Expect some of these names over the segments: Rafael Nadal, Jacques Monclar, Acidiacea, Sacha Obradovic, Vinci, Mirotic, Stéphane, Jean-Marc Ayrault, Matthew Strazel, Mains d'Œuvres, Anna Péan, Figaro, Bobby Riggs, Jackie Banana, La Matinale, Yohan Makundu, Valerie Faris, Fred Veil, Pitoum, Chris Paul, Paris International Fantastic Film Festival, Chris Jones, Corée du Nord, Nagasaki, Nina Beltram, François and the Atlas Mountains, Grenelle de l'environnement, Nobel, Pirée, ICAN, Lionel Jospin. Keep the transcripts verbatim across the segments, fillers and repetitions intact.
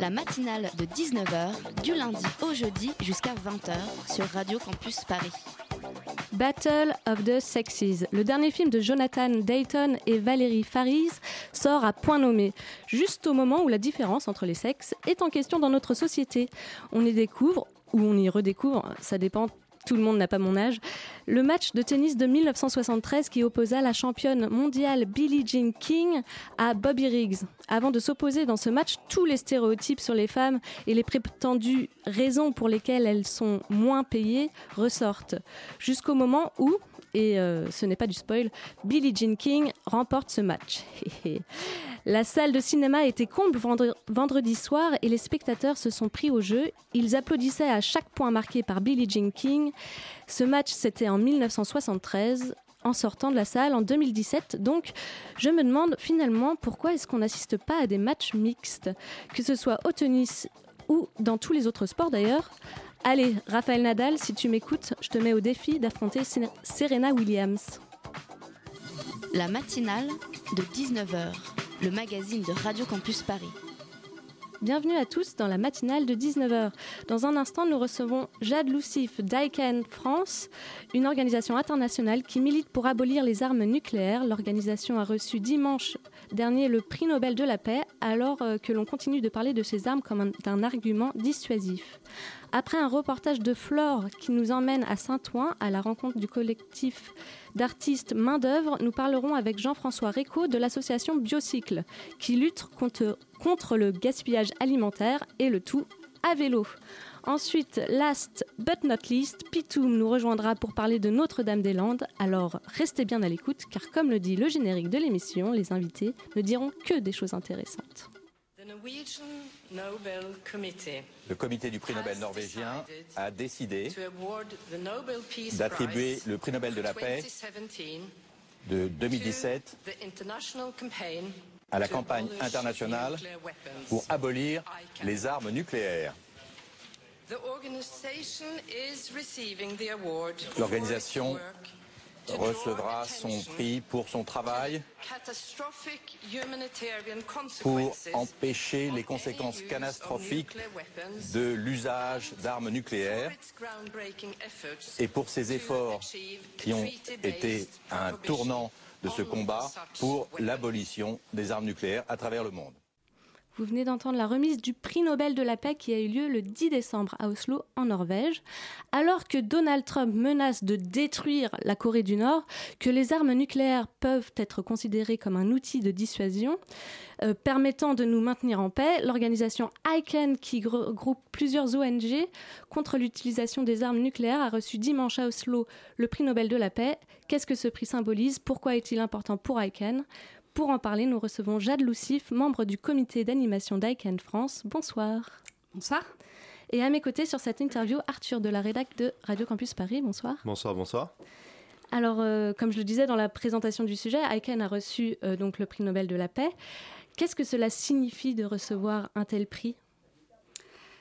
La matinale de dix-neuf heures, du lundi au jeudi jusqu'à vingt heures sur Radio Campus Paris. Battle of the Sexes, le dernier film de Jonathan Dayton et Valerie Faris, sort à point nommé, juste au moment où la différence entre les sexes est en question dans notre société. On y découvre, ou on y redécouvre, ça dépend, tout le monde n'a pas mon âge, le match de tennis de dix-neuf cent soixante-treize qui opposa la championne mondiale Billie Jean King à Bobby Riggs. Avant de s'opposer dans ce match, tous les stéréotypes sur les femmes et les prétendues raisons pour lesquelles elles sont moins payées ressortent. Jusqu'au moment où, et euh, ce n'est pas du spoil, Billie Jean King remporte ce match. La salle de cinéma était comble vendredi soir et les spectateurs se sont pris au jeu. Ils applaudissaient à chaque point marqué par Billie Jean King. Ce match, c'était en dix-neuf cent soixante-treize, en sortant de la salle en deux mille dix-sept. Donc, je me demande finalement pourquoi est-ce qu'on n'assiste pas à des matchs mixtes, que ce soit au tennis ou dans tous les autres sports d'ailleurs. Allez, Rafael Nadal, si tu m'écoutes, je te mets au défi d'affronter Serena Williams. La matinale de dix-neuf heures. Le magazine de Radio Campus Paris. Bienvenue à tous dans la matinale de dix-neuf heures. Dans un instant, nous recevons Jade Loucif d'ICAN France, une organisation internationale qui milite pour abolir les armes nucléaires. L'organisation a reçu dimanche dernier le prix Nobel de la paix, alors que l'on continue de parler de ces armes comme un, d'un argument dissuasif. Après un reportage de Flore qui nous emmène à Saint-Ouen, à la rencontre du collectif d'artistes Mains d'Œuvres, nous parlerons avec Jean-François Recco de l'association Biocycle, qui lutte contre, contre le gaspillage alimentaire, et le tout à vélo. Ensuite, last but not least, Pitoum nous rejoindra pour parler de Notre-Dame-des-Landes. Alors, restez bien à l'écoute, car comme le dit le générique de l'émission, les invités ne diront que des choses intéressantes. Le comité du prix Nobel norvégien a décidé d'attribuer le prix Nobel de la paix de deux mille dix-sept à la campagne internationale pour abolir les armes nucléaires. L'organisation recevra son prix pour son travail pour empêcher les conséquences catastrophiques de l'usage d'armes nucléaires et pour ses efforts qui ont été un tournant de ce combat pour l'abolition des armes nucléaires à travers le monde. Vous venez d'entendre la remise du prix Nobel de la paix qui a eu lieu le dix décembre à Oslo, en Norvège. Alors que Donald Trump menace de détruire la Corée du Nord, que les armes nucléaires peuvent être considérées comme un outil de dissuasion euh, permettant de nous maintenir en paix, l'organisation ICAN, qui regroupe plusieurs O N G contre l'utilisation des armes nucléaires, a reçu dimanche à Oslo le prix Nobel de la paix. Qu'est-ce que ce prix symbolise ? Pourquoi est-il important pour ICAN ? Pour en parler, nous recevons Jade Loucif, membre du comité d'animation d'ICAN France. Bonsoir. Bonsoir. Et à mes côtés sur cette interview, Arthur de la rédac de Radio Campus Paris. Bonsoir. Bonsoir, bonsoir. Alors, euh, comme je le disais dans la présentation du sujet, ICAN a reçu euh, donc le prix Nobel de la paix. Qu'est-ce que cela signifie de recevoir un tel prix ?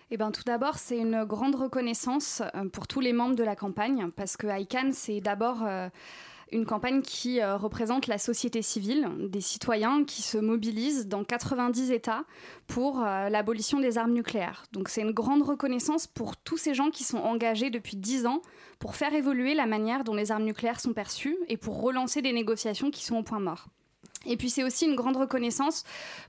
Eh ben, tout d'abord, c'est une grande reconnaissance pour tous les membres de la campagne, parce que ICAN, c'est d'abord... Euh, Une campagne qui euh, représente la société civile, des citoyens qui se mobilisent dans quatre-vingt-dix États pour euh, l'abolition des armes nucléaires. Donc c'est une grande reconnaissance pour tous ces gens qui sont engagés depuis dix ans pour faire évoluer la manière dont les armes nucléaires sont perçues et pour relancer des négociations qui sont au point mort. Et puis c'est aussi une grande reconnaissance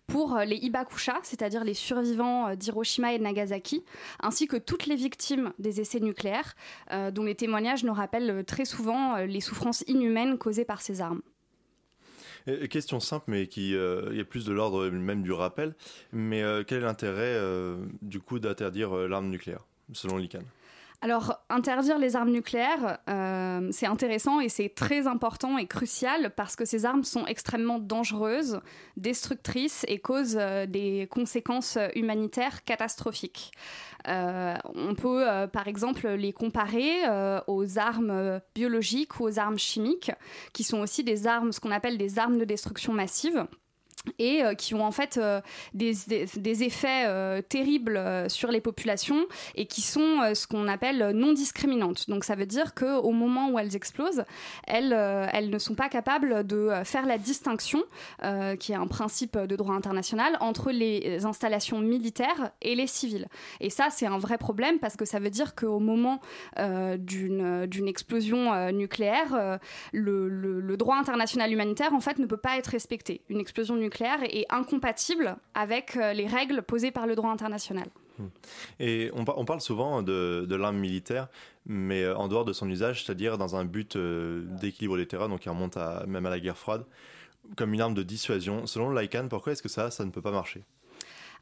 pour les Hibakusha, c'est-à-dire les survivants d'Hiroshima et de Nagasaki, ainsi que toutes les victimes des essais nucléaires, euh, dont les témoignages nous rappellent très souvent les souffrances inhumaines causées par ces armes. Question simple, mais qui euh, il y a plus de l'ordre même du rappel, mais euh, quel est l'intérêt euh, du coup d'interdire l'arme nucléaire, selon l'ICAN ? Alors, interdire les armes nucléaires, euh, c'est intéressant et c'est très important et crucial parce que ces armes sont extrêmement dangereuses, destructrices et causent euh, des conséquences humanitaires catastrophiques. Euh, on peut, euh, par exemple, les comparer euh, aux armes biologiques ou aux armes chimiques, qui sont aussi des armes, ce qu'on appelle des armes de destruction massive, et euh, qui ont en fait euh, des, des, des effets euh, terribles euh, sur les populations et qui sont euh, ce qu'on appelle non discriminantes. Donc ça veut dire qu'au moment où elles explosent, elles, euh, elles ne sont pas capables de faire la distinction, euh, qui est un principe de droit international, entre les installations militaires et les civiles. Et ça, c'est un vrai problème parce que ça veut dire qu'au moment euh, d'une, d'une explosion euh, nucléaire, euh, le, le, le droit international humanitaire en fait, ne peut pas être respecté. Une explosion nucléaire est incompatible avec les règles posées par le droit international. Et on, on parle souvent de, de l'arme militaire, mais en dehors de son usage, c'est-à-dire dans un but euh, d'équilibre des terreurs, donc qui remonte à, même à la guerre froide, comme une arme de dissuasion. Selon l'ICAN, pourquoi est-ce que ça, ça ne peut pas marcher ?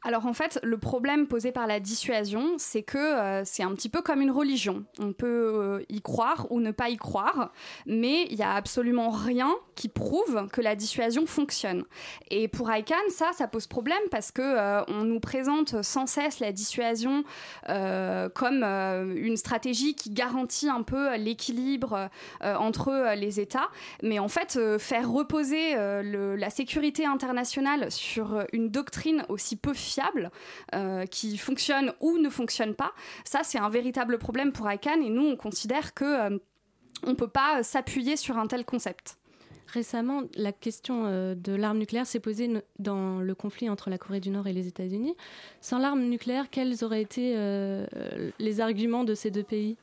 Alors en fait, le problème posé par la dissuasion, c'est que euh, c'est un petit peu comme une religion. On peut euh, y croire ou ne pas y croire, mais il n'y a absolument rien qui prouve que la dissuasion fonctionne. Et pour ICAN, ça, ça pose problème parce que euh, on nous présente sans cesse la dissuasion euh, comme euh, une stratégie qui garantit un peu l'équilibre euh, entre euh, les États. Mais en fait, euh, faire reposer euh, le, la sécurité internationale sur une doctrine aussi peu fiable, fiable, euh, qui fonctionne ou ne fonctionne pas. Ça, c'est un véritable problème pour ICAN et nous, on considère que euh, on peut pas s'appuyer sur un tel concept. Récemment, la question euh, de l'arme nucléaire s'est posée n- dans le conflit entre la Corée du Nord et les États-Unis. Sans l'arme nucléaire, quels auraient été euh, les arguments de ces deux pays ?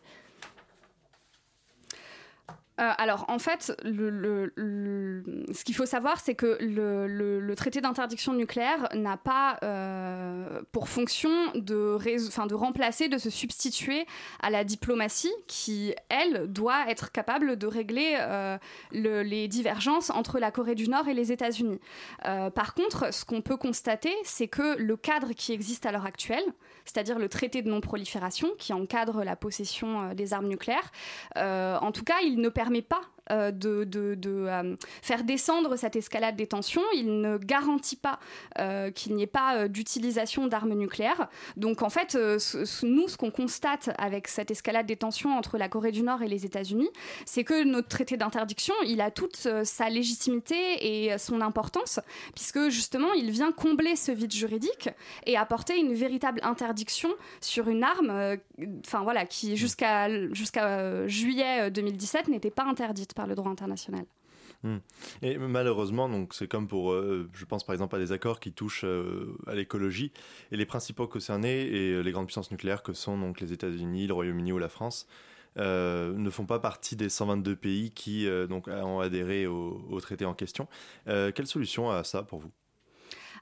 Euh, alors, en fait, le, le, le, ce qu'il faut savoir, c'est que le, le, le traité d'interdiction nucléaire n'a pas euh, pour fonction de, ré- de remplacer, de se substituer à la diplomatie qui, elle, doit être capable de régler euh, le, les divergences entre la Corée du Nord et les États-Unis. Euh, par contre, ce qu'on peut constater, c'est que le cadre qui existe à l'heure actuelle, c'est-à-dire le traité de non-prolifération qui encadre la possession euh, des armes nucléaires, euh, en tout cas, il ne permet mais pas euh, de, de, de euh, faire descendre cette escalade des tensions. Il ne garantit pas euh, qu'il n'y ait pas euh, d'utilisation d'armes nucléaires. Donc en fait, euh, ce, ce, nous, ce qu'on constate avec cette escalade des tensions entre la Corée du Nord et les États-Unis, c'est que notre traité d'interdiction, il a toute euh, sa légitimité et euh, son importance, puisque justement, il vient combler ce vide juridique et apporter une véritable interdiction sur une arme euh, voilà, qui, jusqu'à, jusqu'à euh, juillet deux mille dix-sept, n'était pas interdite par le droit international. Mmh. Et malheureusement, donc, c'est comme pour, euh, je pense par exemple à des accords qui touchent euh, à l'écologie, et les principaux concernés et euh, les grandes puissances nucléaires que sont donc les États-Unis, le Royaume-Uni ou la France, euh, ne font pas partie des cent vingt-deux pays qui euh, donc, ont adhéré au, au traité en question. Euh, quelle solution a ça pour vous ?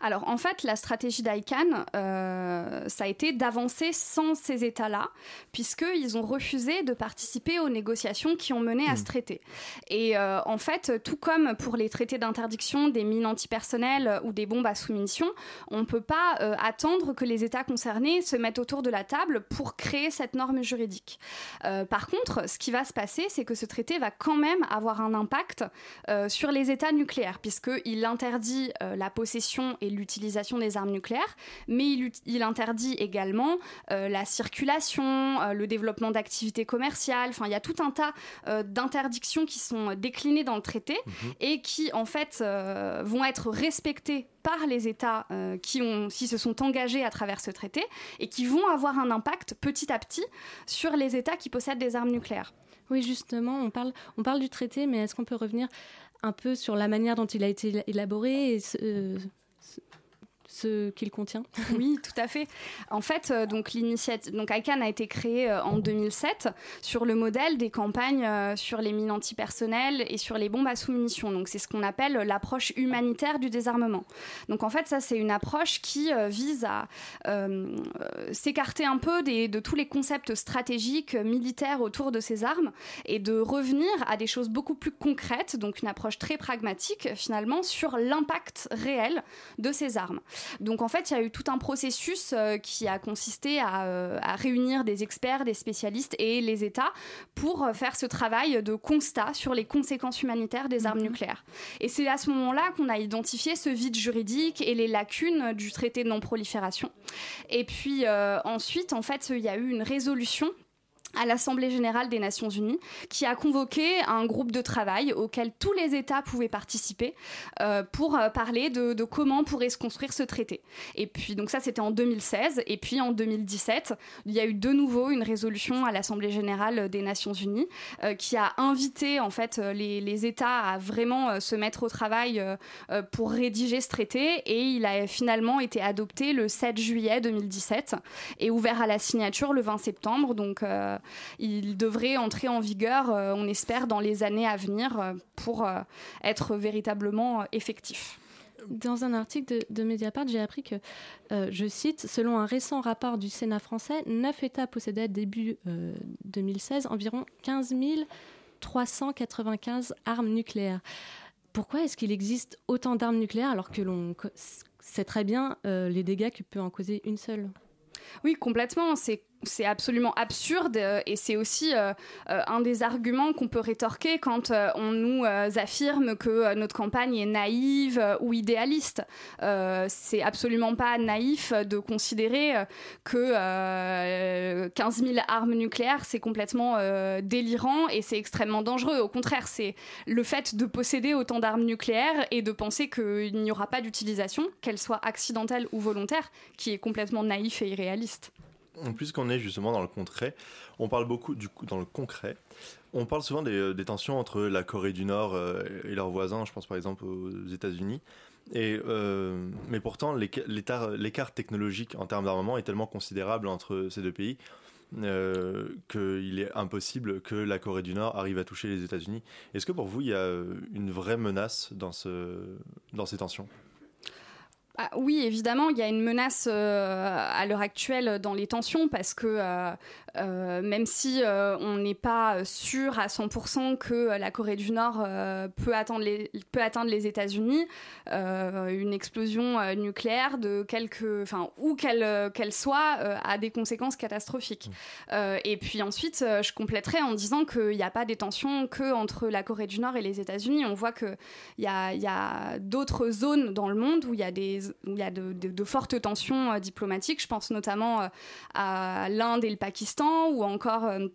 Alors en fait, la stratégie d'ICAN, euh, ça a été d'avancer sans ces États-là, puisqu'ils ont refusé de participer aux négociations qui ont mené à ce traité. Et euh, en fait, tout comme pour les traités d'interdiction des mines antipersonnelles ou des bombes à sous-munition, on ne peut pas euh, attendre que les États concernés se mettent autour de la table pour créer cette norme juridique. Euh, par contre, ce qui va se passer, c'est que ce traité va quand même avoir un impact euh, sur les États nucléaires, puisqu'il interdit euh, la possession et l'utilisation des armes nucléaires, mais il, il interdit également euh, la circulation, euh, le développement d'activités commerciales. Enfin, il y a tout un tas euh, d'interdictions qui sont déclinées dans le traité mmh. et qui, en fait, euh, vont être respectées par les États euh, qui, ont, qui se sont engagés à travers ce traité et qui vont avoir un impact petit à petit sur les États qui possèdent des armes nucléaires. Oui, justement, on parle, on parle du traité, mais est-ce qu'on peut revenir un peu sur la manière dont il a été élaboré et ce, euh... ce qu'il contient. Oui, tout à fait. En fait, euh, donc, l'initiative, donc ICAN a été créée euh, en deux mille sept sur le modèle des campagnes euh, sur les mines antipersonnelles et sur les bombes à sous-munitions. Donc, c'est ce qu'on appelle l'approche humanitaire du désarmement. Donc, en fait, ça, c'est une approche qui euh, vise à euh, euh, s'écarter un peu des, de tous les concepts stratégiques euh, militaires autour de ces armes et de revenir à des choses beaucoup plus concrètes, donc une approche très pragmatique, finalement, sur l'impact réel de ces armes. Donc en fait, il y a eu tout un processus euh, qui a consisté à, euh, à réunir des experts, des spécialistes et les États pour euh, faire ce travail de constat sur les conséquences humanitaires des armes mmh. nucléaires. Et c'est à ce moment-là qu'on a identifié ce vide juridique et les lacunes du traité de non-prolifération. Et puis euh, ensuite, en fait, il y a eu une résolution à l'Assemblée générale des Nations Unies, qui a convoqué un groupe de travail auquel tous les États pouvaient participer euh, pour euh, parler de, de comment pourrait se construire ce traité. Et puis, donc ça, c'était en deux mille seize. Et puis, en deux mille dix-sept, il y a eu de nouveau une résolution à l'Assemblée générale des Nations Unies euh, qui a invité, en fait, les, les États à vraiment euh, se mettre au travail euh, pour rédiger ce traité. Et il a finalement été adopté le sept juillet deux mille dix-sept et ouvert à la signature le vingt septembre. Donc, euh, il devrait entrer en vigueur, on espère, dans les années à venir pour être véritablement effectif. Dans un article de, de Mediapart, j'ai appris que, euh, je cite, selon un récent rapport du Sénat français, neuf États possédaient début euh, deux mille seize environ quinze mille trois cent quatre-vingt-quinze armes nucléaires. Pourquoi est-ce qu'il existe autant d'armes nucléaires alors que l'on sait très bien euh, les dégâts que peut en causer une seule ? Oui, complètement. C'est C'est absolument absurde euh, et c'est aussi euh, euh, un des arguments qu'on peut rétorquer quand euh, on nous euh, affirme que euh, notre campagne est naïve euh, ou idéaliste. Euh, c'est absolument pas naïf de considérer euh, que euh, quinze mille armes nucléaires, c'est complètement euh, délirant et c'est extrêmement dangereux. Au contraire, c'est le fait de posséder autant d'armes nucléaires et de penser qu'il n'y aura pas d'utilisation, qu'elle soit accidentelle ou volontaire, qui est complètement naïf et irréaliste. En plus qu'on est justement dans le concret, on parle beaucoup du coup dans le concret. On parle souvent des, des tensions entre la Corée du Nord et leurs voisins, je pense par exemple aux États-Unis. Et euh, mais pourtant l'écart, l'écart technologique en termes d'armement est tellement considérable entre ces deux pays euh, qu'il est impossible que la Corée du Nord arrive à toucher les États-Unis. Est-ce que pour vous il y a une vraie menace dans ce, dans ces tensions ? Ah, oui, évidemment, il y a une menace euh, à l'heure actuelle dans les tensions parce que euh, euh, même si euh, on n'est pas sûr à cent pour cent que la Corée du Nord euh, peut, atteindre les, peut atteindre les États-Unis, euh, une explosion euh, nucléaire, de quelque, enfin, où qu'elle, euh, qu'elle soit, euh, a des conséquences catastrophiques. Mmh. Euh, et puis ensuite, euh, je compléterai en disant qu'il n'y a pas des tensions qu'entre la Corée du Nord et les États-Unis. On voit qu'il y a, y a d'autres zones dans le monde où il y a des où il y a de, de, de fortes tensions euh, diplomatiques. Je pense notamment euh, à l'Inde et le Pakistan, ou encore euh,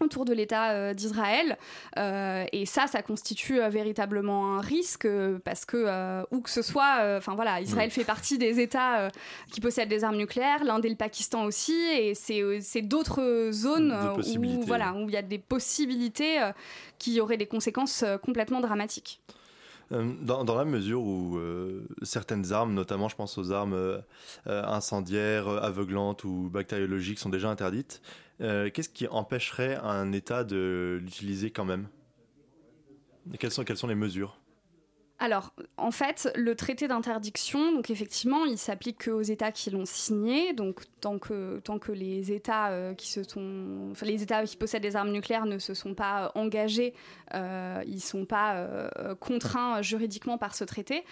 autour de l'État euh, d'Israël. Euh, et ça, ça constitue euh, véritablement un risque, euh, parce que, euh, où que ce soit, euh, voilà, Israël oui. fait partie des États euh, qui possèdent des armes nucléaires, l'Inde et le Pakistan aussi, et c'est, euh, c'est d'autres zones euh, où, voilà, où il y a des possibilités euh, qui auraient des conséquences euh, complètement dramatiques. Dans, dans la mesure où euh, certaines armes, notamment je pense aux armes euh, incendiaires, aveuglantes ou bactériologiques, sont déjà interdites, euh, qu'est-ce qui empêcherait un État de l'utiliser quand même ? Quelles sont, quelles sont les mesures ? Alors, en fait, le traité d'interdiction, donc effectivement, il s'applique qu'aux États qui l'ont signé. Donc, tant que tant que les États euh, qui se sont, enfin, les États qui possèdent des armes nucléaires ne se sont pas euh, engagés, euh, ils sont pas euh, contraints juridiquement par ce traité.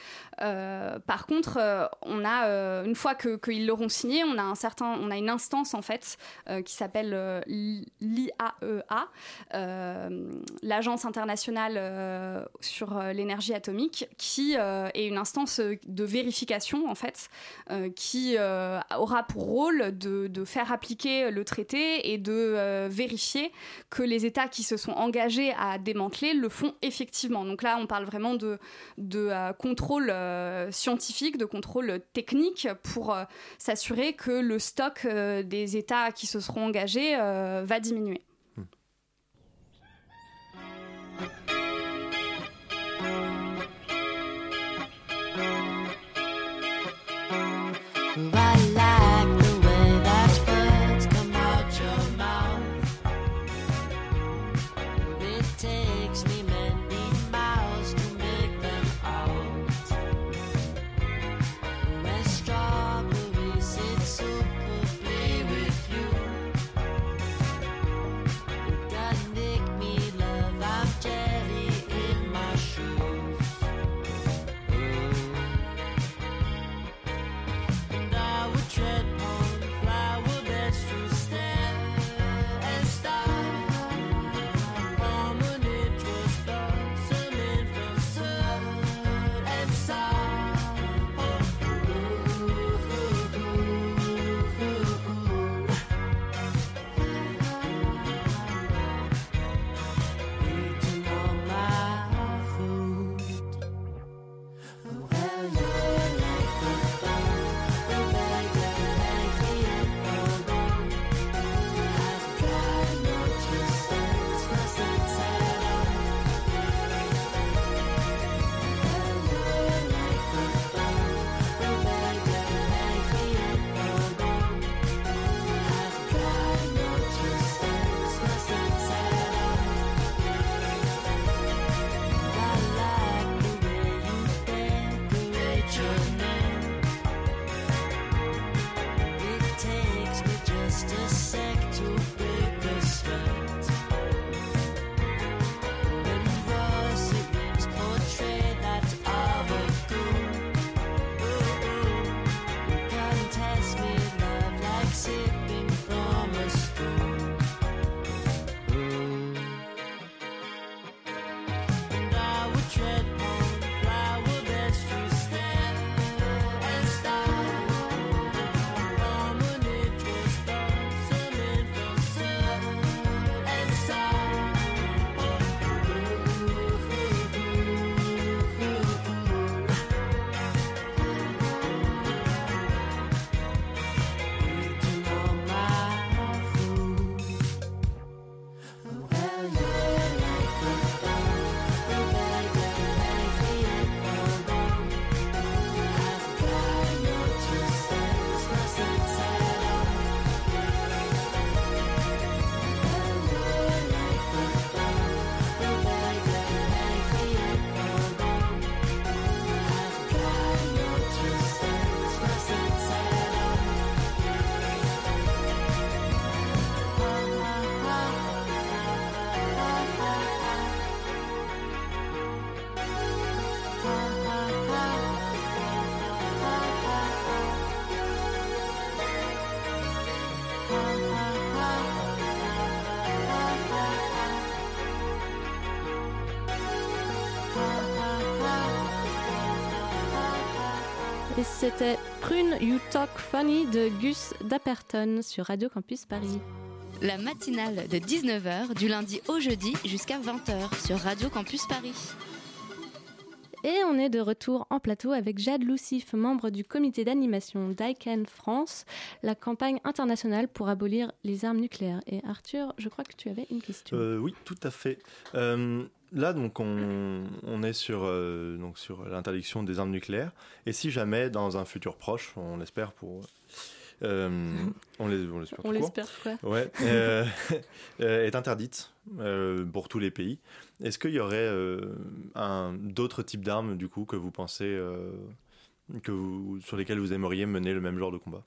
Euh, par contre, euh, on a euh, une fois que qu'ils l'auront signé, on a un certain, on a une instance en fait euh, qui s'appelle euh, l'I A E A, euh, l'Agence internationale euh, sur l'énergie atomique, qui euh, est une instance de vérification en fait, euh, qui euh, aura pour rôle de, de faire appliquer le traité et de euh, vérifier que les États qui se sont engagés à démanteler le font effectivement. Donc là, on parle vraiment de, de euh, contrôle euh, scientifique, de contrôle technique pour euh, s'assurer que le stock euh, des États qui se seront engagés euh, va diminuer. Mmh. Strawberries, it's so good to be with you. just a sec to break the spell. C'était Prune You Talk Funny de Gus Dapperton sur Radio Campus Paris. La matinale de dix-neuf heures du lundi au jeudi jusqu'à vingt heures sur Radio Campus Paris. Et on est de retour en plateau avec Jade Loucif, membre du comité d'animation d'ICAN France, la campagne internationale pour abolir les armes nucléaires. Et Arthur, je crois que tu avais une question. Euh, oui, tout à fait. Euh... Là, donc, on, on est sur, euh, donc sur l'interdiction des armes nucléaires. Et si jamais, dans un futur proche, on l'espère pour... Euh, on, les, on l'espère, on l'espère quoi. Ouais, euh, est interdite euh, pour tous les pays. Est-ce qu'il y aurait euh, un, d'autres types d'armes, du coup, que vous pensez... Euh, que vous, sur lesquelles vous aimeriez mener le même genre de combat ?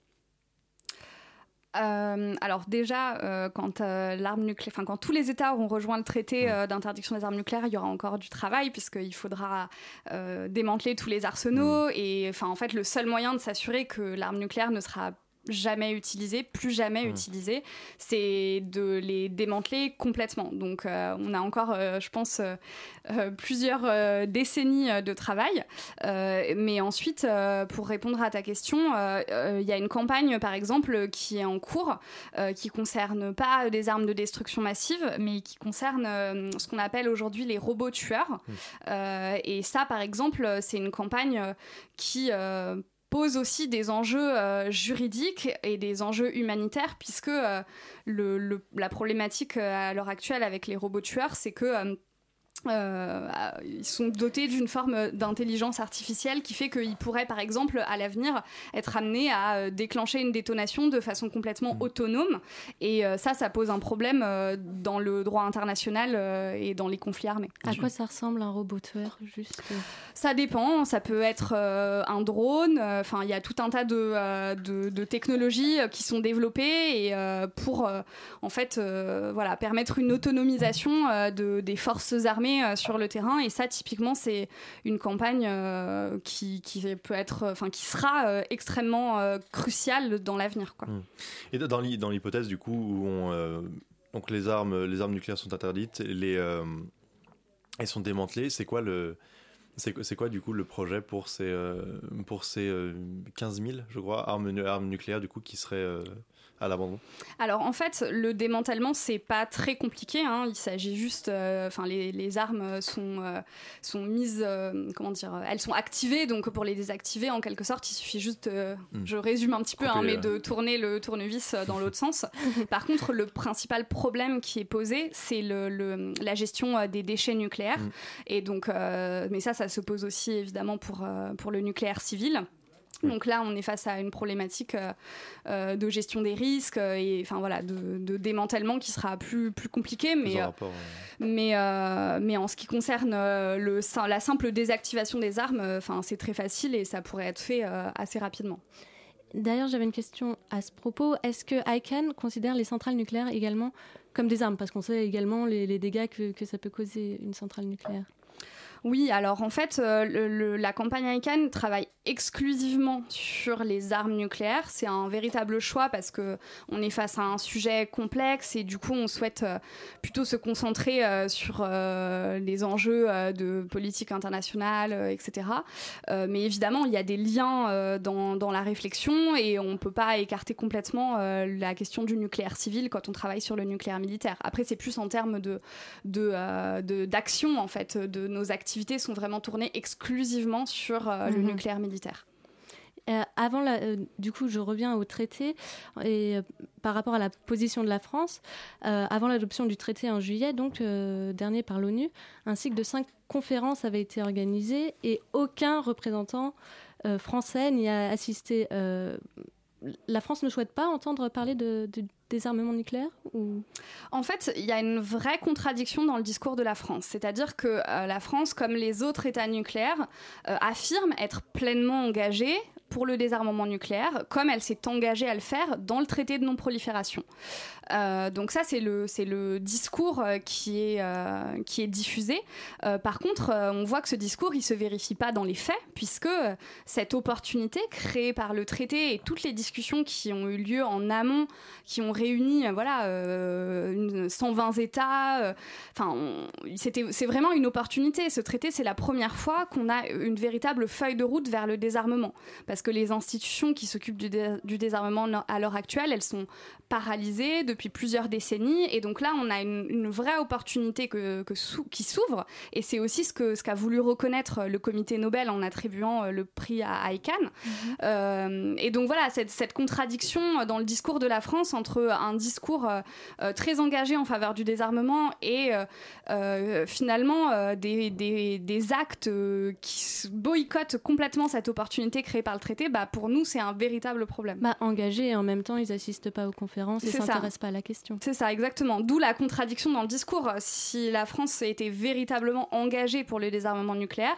Euh, alors déjà, euh, quand euh, l'arme nucléaire, enfin quand tous les États auront rejoint le traité euh, d'interdiction des armes nucléaires, il y aura encore du travail puisqu'il faudra euh, démanteler tous les arsenaux et, enfin en fait, le seul moyen de s'assurer que l'arme nucléaire ne sera jamais utilisée, plus jamais mmh. utilisée, c'est de les démanteler complètement. Donc euh, on a encore, euh, je pense, euh, euh, plusieurs euh, décennies de travail. Euh, mais ensuite, euh, pour répondre à ta question, il euh, euh, y a une campagne, par exemple, qui est en cours, euh, qui concerne pas des armes de destruction massive, mais qui concerne euh, ce qu'on appelle aujourd'hui les robots tueurs. Mmh. Euh, et ça, par exemple, c'est une campagne qui... Euh, pose aussi des enjeux euh, juridiques et des enjeux humanitaires, puisque euh, le, le, la problématique euh, à l'heure actuelle avec les robots tueurs, c'est que euh, euh, ils sont dotés d'une forme d'intelligence artificielle qui fait qu'ils pourraient, par exemple, à l'avenir, être amenés à euh, déclencher une détonation de façon complètement autonome. Et euh, ça, ça pose un problème euh, dans le droit international euh, et dans les conflits armés. À quoi ça ressemble un robot tueur juste euh... Ça dépend, ça peut être euh, un drone, enfin euh, il y a tout un tas de, euh, de, de technologies euh, qui sont développées et, euh, pour euh, en fait, euh, voilà, permettre une autonomisation euh, de, des forces armées euh, sur le terrain, et ça typiquement c'est une campagne euh, qui, qui peut être, enfin qui sera euh, extrêmement euh, cruciale dans l'avenir, quoi. Et dans l'hypothèse du coup où on, euh, donc les armes, les armes nucléaires sont interdites, les, euh, elles sont démantelées, c'est quoi le... C'est, c'est quoi du coup le projet pour ces, euh, pour ces euh, quinze mille, je crois, armes, armes nucléaires du coup qui seraient euh, à l'abandon ? Alors en fait, le démantèlement, c'est pas très compliqué, hein. Il s'agit juste, enfin euh, les, les armes sont, euh, sont mises, euh, comment dire, elles sont activées, donc pour les désactiver en quelque sorte, il suffit juste, euh, mmh. je résume un petit peu, okay, hein, mais euh... de tourner le tournevis dans l'autre sens. Par contre, le principal problème qui est posé, c'est le, le, la gestion des déchets nucléaires, mmh. et donc, euh, mais ça, ça Ça se pose aussi évidemment pour, euh, pour le nucléaire civil. Donc là, on est face à une problématique euh, de gestion des risques euh, et enfin voilà de, de démantèlement qui sera plus plus compliqué, mais euh, rapport, ouais. mais euh, mais en ce qui concerne euh, le la simple désactivation des armes, enfin euh, c'est très facile et ça pourrait être fait euh, assez rapidement. D'ailleurs, j'avais une question à ce propos. Est-ce que ICAN considère les centrales nucléaires également comme des armes ? Parce qu'on sait également les, les dégâts que, que ça peut causer une centrale nucléaire. Oui, alors en fait, euh, le, le, la campagne ICAN travaille exclusivement sur les armes nucléaires. C'est un véritable choix parce qu'on est face à un sujet complexe et du coup, on souhaite euh, plutôt se concentrer euh, sur euh, les enjeux euh, de politique internationale, euh, et cetera. Euh, mais évidemment, il y a des liens euh, dans, dans la réflexion et on ne peut pas écarter complètement euh, la question du nucléaire civil quand on travaille sur le nucléaire militaire. Après, c'est plus en termes de, de, euh, de, d'action, en fait, de nos activités. activités sont vraiment tournées exclusivement sur euh, mmh. le nucléaire militaire. Euh, avant, la, euh, du coup, je reviens au traité et euh, par rapport à la position de la France. Euh, avant l'adoption du traité en juillet, donc euh, dernier par l'ONU, un cycle de cinq conférences avait été organisé et aucun représentant euh, français n'y a assisté. Euh, La France ne souhaite pas entendre parler de, de désarmement nucléaire ou... En fait, il y a une vraie contradiction dans le discours de la France. C'est-à-dire que euh, la France, comme les autres États nucléaires, euh, affirme être pleinement engagée pour le désarmement nucléaire, comme elle s'est engagée à le faire dans le traité de non-prolifération. Euh, donc ça, c'est le, c'est le discours euh, qui est, euh, qui est diffusé. Euh, par contre, euh, on voit que ce discours, il ne se vérifie pas dans les faits, puisque euh, cette opportunité créée par le traité et toutes les discussions qui ont eu lieu en amont, qui ont réuni euh, voilà, euh, une, cent vingt États, euh, on, c'était, c'est vraiment une opportunité. Ce traité, c'est la première fois qu'on a une véritable feuille de route vers le désarmement. Parce que les institutions qui s'occupent du, dé- du désarmement à l'heure actuelle, elles sont paralysées depuis plusieurs décennies. Et donc là, on a une, une vraie opportunité que, que sou- qui s'ouvre. Et c'est aussi ce, que, ce qu'a voulu reconnaître le comité Nobel en attribuant le prix à ICAN. Mm-hmm. Euh, et donc voilà, cette, cette contradiction dans le discours de la France entre un discours euh, très engagé en faveur du désarmement et euh, euh, finalement euh, des, des, des actes qui boycottent complètement cette opportunité créée par le traité, bah pour nous, c'est un véritable problème. Bah, engagés et en même temps, ils n'assistent pas aux conférences et ne s'intéressent ça. pas à la question. C'est ça, exactement. D'où la contradiction dans le discours. Si la France était véritablement engagée pour le désarmement nucléaire,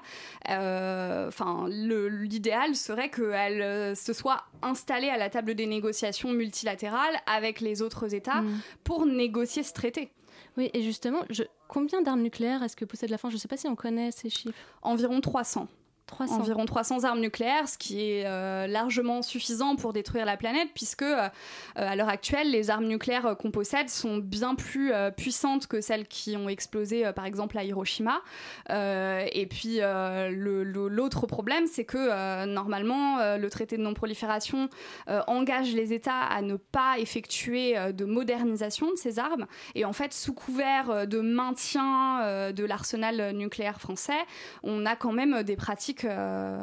euh, le, l'idéal serait qu'elle euh, se soit installée à la table des négociations multilatérales avec les autres États mmh. pour négocier ce traité. Oui, et justement, je... combien d'armes nucléaires est-ce que possède la France ? Je ne sais pas si on connaît ces chiffres. Environ trois cents. trois cents. Environ trois cents armes nucléaires, ce qui est euh, largement suffisant pour détruire la planète, puisque euh, à l'heure actuelle, les armes nucléaires euh, qu'on possède sont bien plus euh, puissantes que celles qui ont explosé, euh, par exemple, à Hiroshima. Euh, et puis, euh, le, le, l'autre problème, c'est que euh, normalement, euh, le traité de non-prolifération euh, engage les États à ne pas effectuer euh, de modernisation de ces armes. Et en fait, sous couvert euh, de maintien euh, de l'arsenal nucléaire français, on a quand même des pratiques Euh,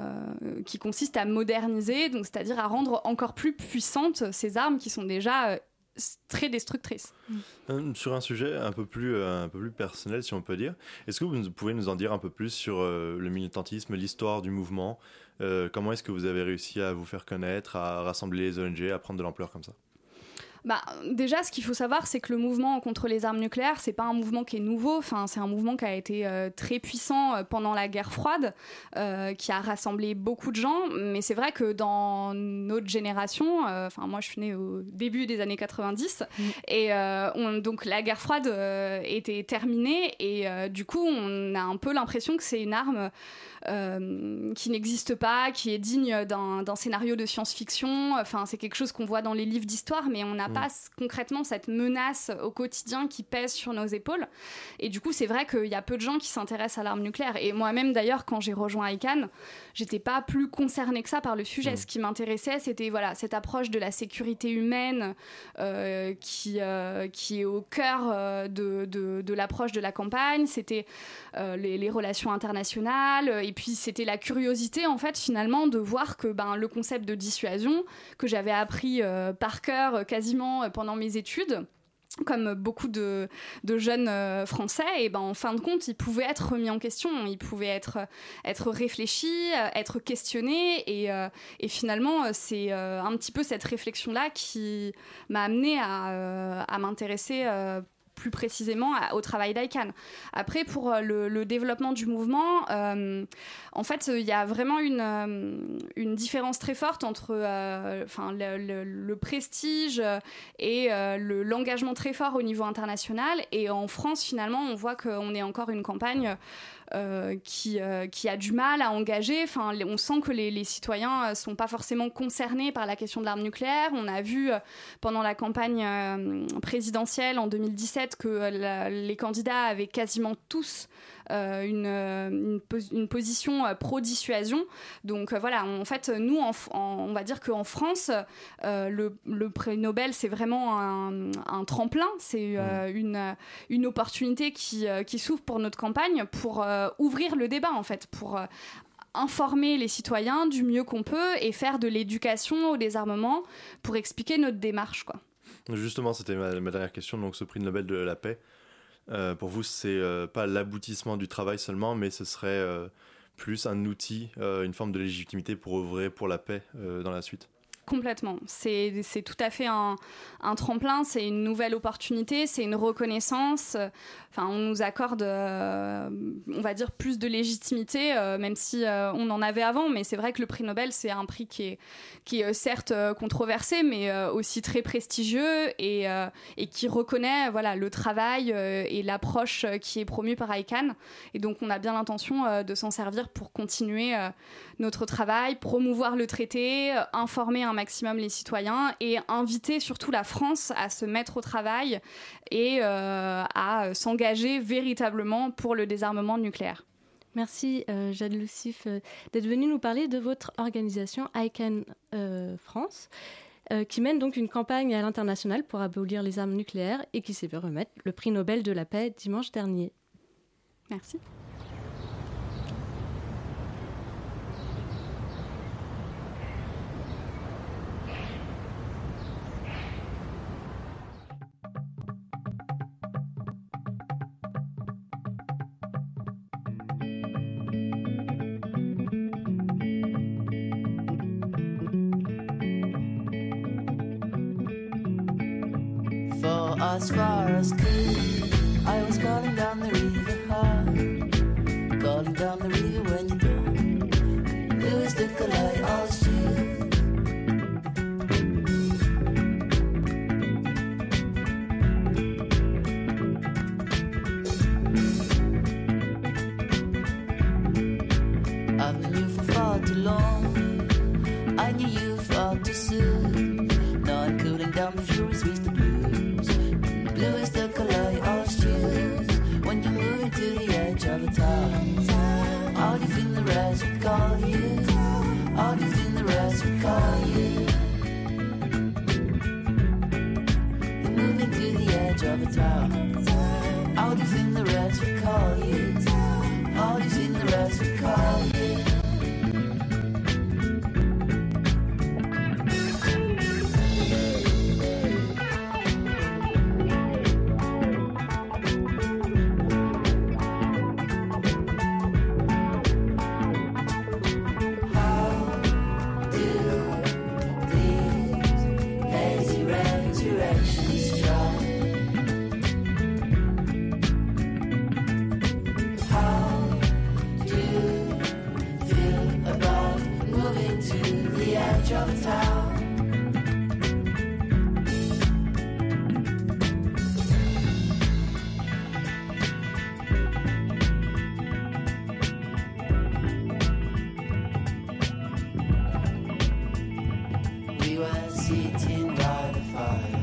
qui consiste à moderniser, donc c'est-à-dire à rendre encore plus puissantes ces armes qui sont déjà euh, très destructrices. Euh, sur un sujet un peu plus euh, un peu plus personnel, si on peut dire, est-ce que vous pouvez nous en dire un peu plus sur euh, le militantisme, l'histoire du mouvement, euh, comment est-ce que vous avez réussi à vous faire connaître, à rassembler les O N G, à prendre de l'ampleur comme ça ? Bah, déjà, ce qu'il faut savoir, c'est que le mouvement contre les armes nucléaires, c'est pas un mouvement qui est nouveau. Enfin, c'est un mouvement qui a été euh, très puissant euh, pendant la guerre froide, euh, qui a rassemblé beaucoup de gens. Mais c'est vrai que dans notre génération, enfin euh, moi, je suis née au début des années quatre-vingt-dix, mmh. et euh, on, donc la guerre froide euh, était terminée, et euh, du coup, on a un peu l'impression que c'est une arme euh, qui n'existe pas, qui est digne d'un, d'un scénario de science-fiction. Enfin, c'est quelque chose qu'on voit dans les livres d'histoire, mais on a pas concrètement cette menace au quotidien qui pèse sur nos épaules. Et du coup, c'est vrai qu'il y a peu de gens qui s'intéressent à l'arme nucléaire. Et moi-même, d'ailleurs, quand j'ai rejoint ICAN, j'étais pas plus concernée que ça par le sujet. Mmh. Ce qui m'intéressait, c'était voilà, cette approche de la sécurité humaine euh, qui, euh, qui est au cœur euh, de, de, de l'approche de la campagne. C'était euh, les, les relations internationales. Et puis, c'était la curiosité, en fait, finalement, de voir que ben, le concept de dissuasion, que j'avais appris euh, par cœur quasiment pendant mes études, comme beaucoup de, de jeunes euh, français, et ben, en fin de compte, ils pouvaient être remis en question, ils pouvaient être, être réfléchis, être questionnés, et, euh, et finalement, c'est euh, un petit peu cette réflexion-là qui m'a amenée à, euh, à m'intéresser euh, plus précisément à, au travail d'ICAN. Après, pour le, le développement du mouvement, euh, en fait, il y a vraiment une, une différence très forte entre euh, enfin, le, le, le prestige et euh, le, l'engagement très fort au niveau international. Et en France, finalement, on voit qu'on est encore une campagne Euh, qui, euh, qui a du mal à engager. Enfin, on sent que les, les citoyens ne sont pas forcément concernés par la question de l'arme nucléaire. On a vu euh, pendant la campagne euh, présidentielle en deux mille dix-sept que euh, la, les candidats avaient quasiment tous euh, une, une, pos- une position euh, pro-dissuasion. Donc euh, voilà, on, en fait, nous, en, en, on va dire qu'en France, euh, le, le prix Nobel, c'est vraiment un, un tremplin. C'est euh, une, une opportunité qui, euh, qui s'ouvre pour notre campagne, pour euh, ouvrir le débat en fait, pour euh, informer les citoyens du mieux qu'on peut et faire de l'éducation au désarmement pour expliquer notre démarche, quoi. Justement, c'était ma, ma dernière question. Donc ce prix Nobel de la paix, euh, pour vous c'est euh, pas l'aboutissement du travail seulement, mais ce serait euh, plus un outil, euh, une forme de légitimité pour œuvrer pour la paix euh, dans la suite? Complètement. C'est, c'est tout à fait un, un tremplin, c'est une nouvelle opportunité, c'est une reconnaissance. Enfin, on nous accorde, euh, on va dire, plus de légitimité, euh, même si euh, on en avait avant. Mais c'est vrai que le prix Nobel, c'est un prix qui est, qui est certes controversé, mais euh, aussi très prestigieux et, euh, et qui reconnaît voilà, le travail euh, et l'approche qui est promue par ICAN. Et donc, on a bien l'intention euh, de s'en servir pour continuer euh, notre travail, promouvoir le traité, euh, informer un Un maximum les citoyens et inviter surtout la France à se mettre au travail et euh, à s'engager véritablement pour le désarmement nucléaire. Merci euh, Jade Loucif euh, d'être venue nous parler de votre organisation ICAN euh, France euh, qui mène donc une campagne à l'international pour abolir les armes nucléaires et qui s'est vu remettre le prix Nobel de la paix dimanche dernier. Merci. As far as could, I was calling down the river hard, calling down the river when you don't. It was the collide all shit. I've known you for far too long, I knew you far too soon. Now I'm cooling down the furies with the blues. Blue is the color of shoes. When you're moving to the edge of the town, all you feel the rest would call you. All you feel the rest would call you. You're moving to the edge of the town, all you feel the rest would call you. All you feel the rest would call you. We were sitting by the fire,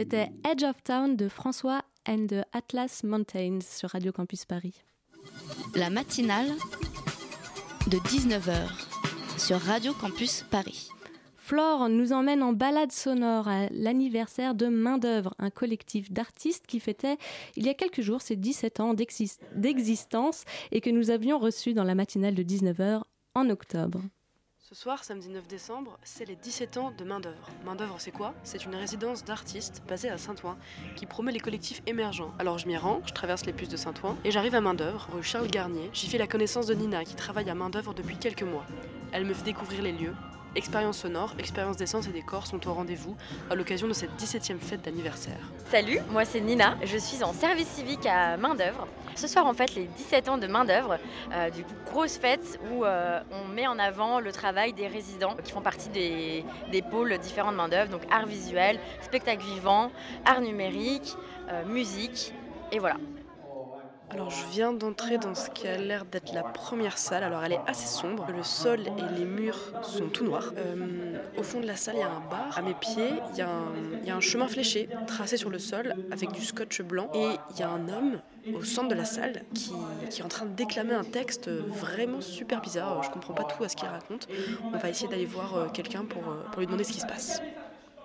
C'était Edge of Town de François and the Atlas Mountains sur Radio Campus Paris. La matinale de dix-neuf heures sur Radio Campus Paris. Flore nous emmène en balade sonore à l'anniversaire de Mains d'Œuvres, un collectif d'artistes qui fêtait il y a quelques jours ses dix-sept ans d'exist- d'existence et que nous avions reçu dans la matinale de dix-neuf heures en octobre. Ce soir, samedi neuf décembre, c'est les dix-sept ans de Mains d'Œuvres. Mains d'Œuvres, c'est quoi ? C'est une résidence d'artistes basée à Saint-Ouen qui promeut les collectifs émergents. Alors je m'y rends, je traverse les puces de Saint-Ouen et j'arrive à Mains d'Œuvres, rue Charles Garnier. J'y fais la connaissance de Nina qui travaille à Mains d'Œuvres depuis quelques mois. Elle me fait découvrir les lieux. Expérience sonore, expérience des sens et des corps sont au rendez-vous à l'occasion de cette dix-septième fête d'anniversaire. Salut, moi c'est Nina, je suis en service civique à Mains d'Œuvres. Ce soir en fait les dix-sept ans de Mains d'Œuvres, euh, du coup grosse fête où euh, on met en avant le travail des résidents qui font partie des, des pôles différents de Mains d'Œuvres, donc art visuel, spectacle vivant, art numérique, euh, musique et voilà. Alors je viens d'entrer dans ce qui a l'air d'être la première salle, alors elle est assez sombre, le sol et les murs sont tout noirs. Euh, au fond de la salle il y a un bar, à mes pieds il y a un, il y a un chemin fléché tracé sur le sol avec du scotch blanc et il y a un homme au centre de la salle qui, qui est en train de déclamer un texte vraiment super bizarre, je comprends pas tout à ce qu'il raconte. On va essayer d'aller voir quelqu'un pour, pour lui demander ce qui se passe.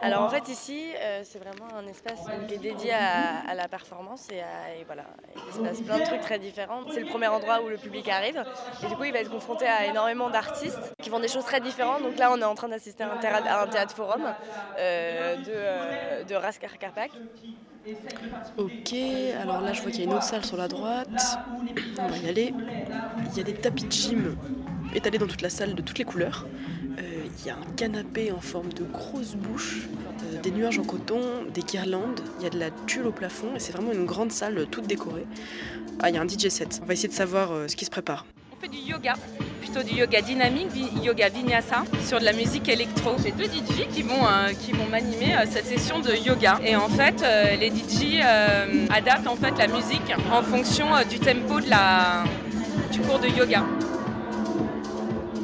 Alors en fait ici, euh, c'est vraiment un espace qui est dédié à, à la performance et, à, et voilà, il se passe plein de trucs très différents. C'est le premier endroit où le public arrive et du coup il va être confronté à énormément d'artistes qui font des choses très différentes. Donc là on est en train d'assister à un, théâ- à un théâtre forum euh, de, euh, de Raskar Kapak. Ok, alors là je vois qu'il y a une autre salle sur la droite, on va y aller. Il y a des tapis de gym étalés dans toute la salle de toutes les couleurs. Il y a un canapé en forme de grosse bouche, euh, des nuages en coton, des guirlandes, il y a de la tulle au plafond et c'est vraiment une grande salle toute décorée. Ah, il y a un D J set, on va essayer de savoir euh, ce qui se prépare. On fait du yoga, plutôt du yoga dynamique, du yoga vinyasa, sur de la musique électro. J'ai deux D J qui vont, euh, qui vont m'animer euh, cette session de yoga. Et en fait, euh, les D J euh, adaptent en fait la musique en fonction euh, du tempo de la, du cours de yoga.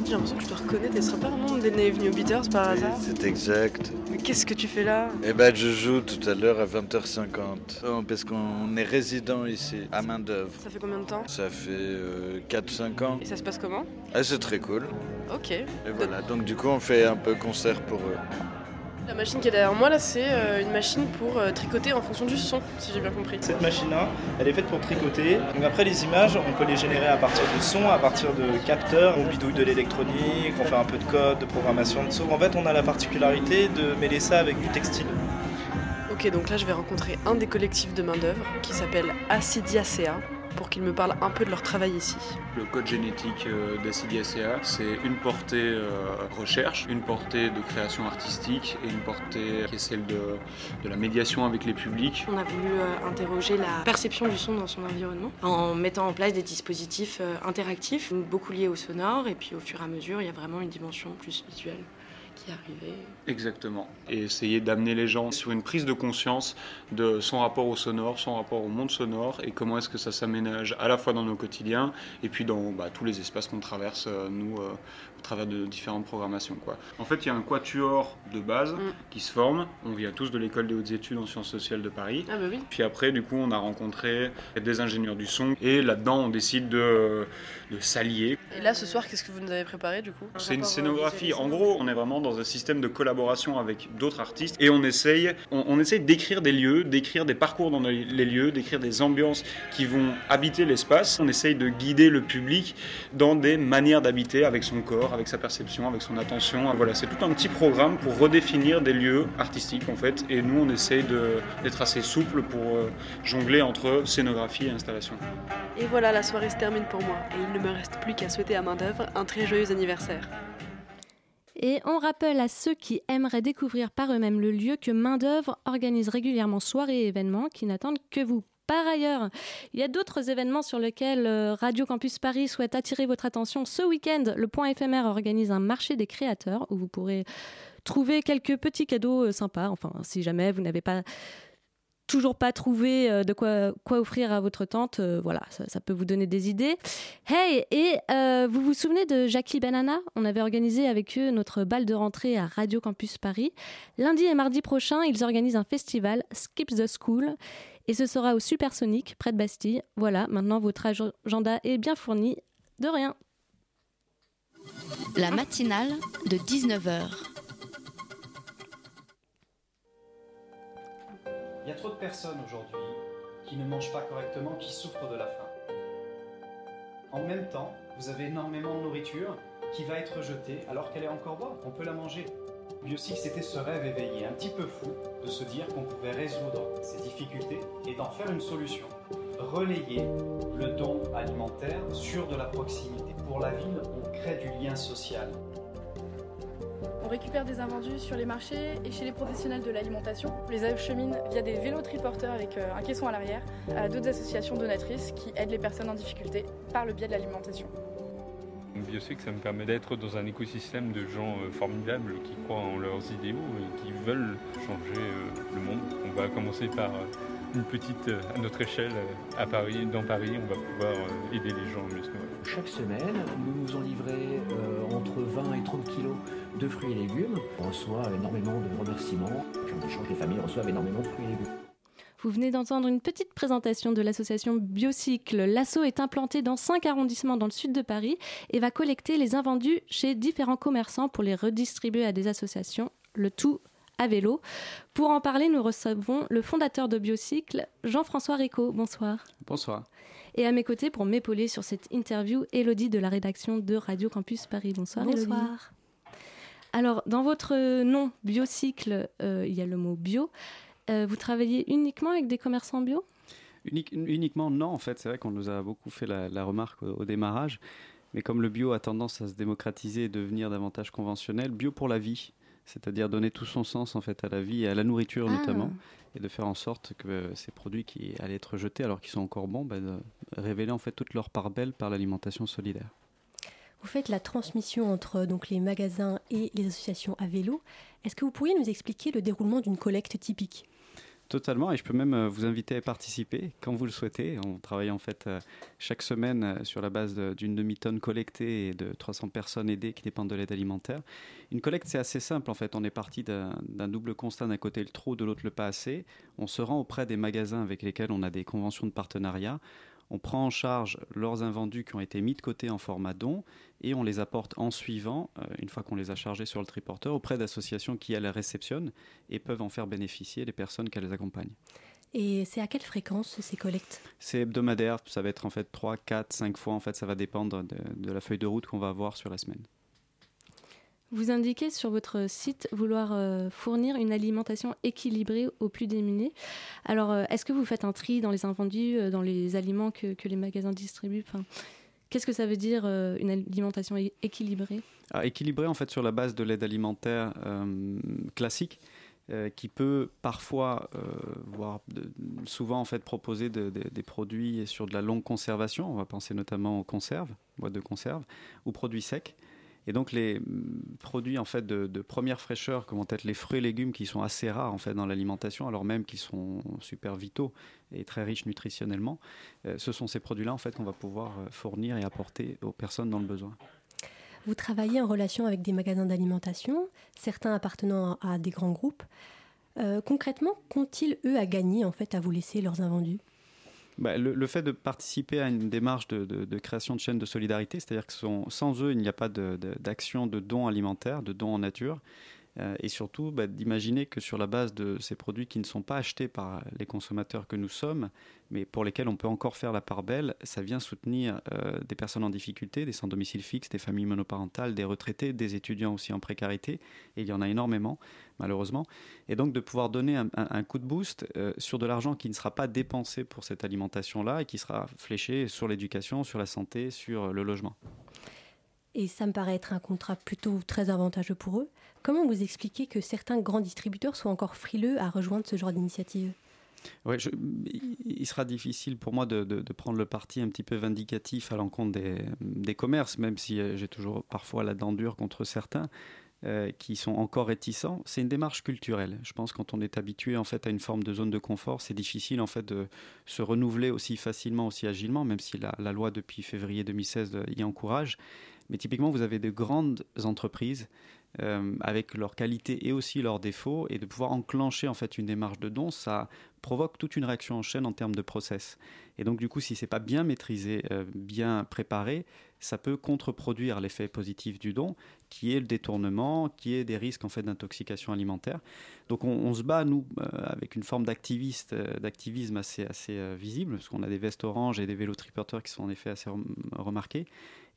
J'ai l'impression que je te reconnais, tu ne serais pas un membre des Naive New Beaters par hasard ? C'est exact. Mais qu'est-ce que tu fais là ? Eh ben je joue tout à l'heure à vingt heures cinquante, oh, parce qu'on est résident ici, à Mains d'Œuvres. Ça fait combien de temps ? Ça fait euh, quatre cinq ans. Et ça se passe comment ? Ah, c'est très cool. Ok. Et voilà, donc du coup on fait un peu concert pour eux. La machine qui est derrière moi, là, c'est euh, une machine pour euh, tricoter en fonction du son, si j'ai bien compris. Cette machine-là, elle est faite pour tricoter. Donc après, les images, on peut les générer à partir de sons, à partir de capteurs. On bidouille de l'électronique, on fait un peu de code, de programmation. Sauf qu'en fait, on a la particularité de mêler ça avec du textile. Ok, donc là, je vais rencontrer un des collectifs de Mains d'Œuvres qui s'appelle Acidiacea, pour qu'ils me parlent un peu de leur travail ici. Le code génétique d'Acidiacea, c'est une portée recherche, une portée de création artistique et une portée qui est celle de, de la médiation avec les publics. On a voulu interroger la perception du son dans son environnement en mettant en place des dispositifs interactifs, beaucoup liés au sonore, et puis au fur et à mesure, il y a vraiment une dimension plus visuelle qui est arrivée. Exactement. Et essayer d'amener les gens sur une prise de conscience de son rapport au sonore, son rapport au monde sonore et comment est-ce que ça s'aménage à la fois dans nos quotidiens et puis dans bah, tous les espaces qu'on traverse, euh, nous, euh, au travers de différentes programmations, quoi. En fait, il y a un quatuor de base mm. qui se forme. On vient tous de l'école des hautes études en sciences sociales de Paris. Ah bah oui. Puis après, du coup, on a rencontré des ingénieurs du son et là-dedans, on décide de, de s'allier. Et là, ce soir, qu'est-ce que vous nous avez préparé, du coup ? C'est une scénographie. En gros, on est vraiment dans un système de collaboration avec d'autres artistes et on essaye, on, on essaye d'écrire des lieux, d'écrire des parcours dans les, les lieux, d'écrire des ambiances qui vont habiter l'espace. On essaye de guider le public dans des manières d'habiter avec son corps, avec sa perception, avec son attention. Voilà, c'est tout un petit programme pour redéfinir des lieux artistiques en fait et nous on essaye de, d'être assez souple pour euh, jongler entre scénographie et installation. Et voilà, la soirée se termine pour moi et il ne me reste plus qu'à souhaiter à Mains d'Œuvres un très joyeux anniversaire. Et on rappelle à ceux qui aimeraient découvrir par eux-mêmes le lieu que Mains d'Œuvres organise régulièrement soirées et événements qui n'attendent que vous. Par ailleurs, il y a d'autres événements sur lesquels Radio Campus Paris souhaite attirer votre attention. Ce week-end, le Point Éphémère organise un marché des créateurs où vous pourrez trouver quelques petits cadeaux sympas. Enfin, si jamais vous n'avez pas toujours pas trouvé de quoi, quoi offrir à votre tante, euh, voilà, ça, ça peut vous donner des idées. Hey, et euh, vous vous souvenez de Jackie Banana ? On avait organisé avec eux notre bal de rentrée à Radio Campus Paris. Lundi et mardi prochain, ils organisent un festival, Skip the School, et ce sera au Supersonic, près de Bastille. Voilà, maintenant votre agenda est bien fourni, de rien. La matinale de dix-neuf heures. Il y a trop de personnes aujourd'hui qui ne mangent pas correctement, qui souffrent de la faim. En même temps, vous avez énormément de nourriture qui va être jetée alors qu'elle est encore bonne. On peut la manger. Biocycle, c'était ce rêve éveillé, un petit peu fou, de se dire qu'on pouvait résoudre ces difficultés et d'en faire une solution. Relayer le don alimentaire sur de la proximité. Pour la ville, on crée du lien social. On récupère des invendus sur les marchés et chez les professionnels de l'alimentation. On les achemine via des vélos triporteurs avec un caisson à l'arrière à d'autres associations donatrices qui aident les personnes en difficulté par le biais de l'alimentation. Biocycle, ça me permet d'être dans un écosystème de gens formidables qui croient en leurs idéaux et qui veulent changer le monde. On va commencer par une petite, à notre échelle, à Paris, dans Paris, on va pouvoir aider les gens mieux se nourrir. Chaque semaine, nous nous en livrons euh, entre vingt et trente kilos de fruits et légumes. On reçoit énormément de remerciements. Puis en échange, les familles reçoivent énormément de fruits et légumes. Vous venez d'entendre une petite présentation de l'association Biocycle. L'asso est implantée dans cinq arrondissements dans le sud de Paris et va collecter les invendus chez différents commerçants pour les redistribuer à des associations. Le tout à vélo. Pour en parler, nous recevons le fondateur de Biocycle, Jean-François Recco. Bonsoir. Bonsoir. Et à mes côtés, pour m'épauler sur cette interview, Elodie de la rédaction de Radio Campus Paris. Bonsoir, Elodie. Bonsoir. Alors, dans votre nom, Biocycle, euh, il y a le mot bio. Euh, vous travaillez uniquement avec des commerçants bio ? Unique, Uniquement, non, en fait. C'est vrai qu'on nous a beaucoup fait la, la remarque au, au démarrage. Mais comme le bio a tendance à se démocratiser et devenir davantage conventionnel, bio pour la vie. C'est-à-dire donner tout son sens en fait, à la vie et à la nourriture ah. notamment, et de faire en sorte que euh, ces produits qui allaient être jetés alors qu'ils sont encore bons, bah, euh, révéler en fait, toute leur part belle par l'alimentation solidaire. Vous faites la transmission entre donc, les magasins et les associations à vélo. Est-ce que vous pourriez nous expliquer le déroulement d'une collecte typique ? Totalement, et je peux même vous inviter à participer quand vous le souhaitez. On travaille en fait chaque semaine sur la base d'une demi-tonne collectée et de trois cents personnes aidées qui dépendent de l'aide alimentaire. Une collecte, c'est assez simple en fait. On est parti d'un, d'un double constat, d'un côté le trop, de l'autre le pas assez. On se rend auprès des magasins avec lesquels on a des conventions de partenariat. On prend en charge leurs invendus qui ont été mis de côté en format don et on les apporte en suivant, euh, une fois qu'on les a chargés sur le triporteur, auprès d'associations qui elles les réceptionnent et peuvent en faire bénéficier les personnes qu'elles accompagnent. Et c'est à quelle fréquence ces collectes ? C'est hebdomadaire, ça va être en fait trois, quatre, cinq fois, en fait ça va dépendre de, de la feuille de route qu'on va avoir sur la semaine. Vous indiquez sur votre site vouloir euh, fournir une alimentation équilibrée aux plus démunis. Alors, euh, est-ce que vous faites un tri dans les invendus, euh, dans les aliments que, que les magasins distribuent ? Enfin, qu'est-ce que ça veut dire euh, une alimentation é- équilibrée ? Alors, équilibrée, en fait, sur la base de l'aide alimentaire euh, classique, Euh, qui peut parfois, euh, voire de, souvent en fait, proposer de, de, des produits sur de la longue conservation. On va penser notamment aux conserves, boîtes de conserve, ou produits secs. Et donc les produits en fait de, de première fraîcheur, comme vont être les fruits et légumes, qui sont assez rares en fait dans l'alimentation, alors même qu'ils sont super vitaux et très riches nutritionnellement, euh, ce sont ces produits-là en fait qu'on va pouvoir fournir et apporter aux personnes dans le besoin. Vous travaillez en relation avec des magasins d'alimentation, certains appartenant à, à des grands groupes. Euh, concrètement, qu'ont-ils eux à gagner en fait à vous laisser leurs invendus ? Bah, le, le fait de participer à une démarche de, de, de création de chaînes de solidarité, c'est-à-dire que sont, sans eux, il n'y a pas de, de, d'action de dons alimentaires, de dons en nature, euh, et surtout bah, d'imaginer que sur la base de ces produits qui ne sont pas achetés par les consommateurs que nous sommes, mais pour lesquels on peut encore faire la part belle, ça vient soutenir euh, des personnes en difficulté, des sans-domicile fixe, des familles monoparentales, des retraités, des étudiants aussi en précarité, et il y en a énormément, malheureusement. Et donc de pouvoir donner un, un, un coup de boost euh, sur de l'argent qui ne sera pas dépensé pour cette alimentation-là et qui sera fléché sur l'éducation, sur la santé, sur le logement. Et ça me paraît être un contrat plutôt très avantageux pour eux. Comment vous expliquez que certains grands distributeurs soient encore frileux à rejoindre ce genre d'initiative ? Ouais, je, il sera difficile pour moi de, de, de prendre le parti un petit peu vindicatif à l'encontre des, des commerces, même si j'ai toujours parfois la dent dure contre certains. euh, qui sont encore réticents, c'est une démarche culturelle. Je pense que quand on est habitué en fait, à une forme de zone de confort, c'est difficile en fait, de se renouveler aussi facilement, aussi agilement, même si la, la loi depuis février deux mille seize de, y encourage. Mais typiquement, vous avez de grandes entreprises euh, avec leurs qualités et aussi leurs défauts, et de pouvoir enclencher en fait, une démarche de don, ça provoque toute une réaction en chaîne en termes de process. Et donc, du coup, si ce n'est pas bien maîtrisé, euh, bien préparé, ça peut contreproduire l'effet positif du don, qui est le détournement, qui est des risques en fait, d'intoxication alimentaire. Donc, on, on se bat, nous, euh, avec une forme d'activiste, euh, d'activisme assez, assez euh, visible, parce qu'on a des vestes oranges et des vélos triporteurs qui sont en effet assez rem- remarqués,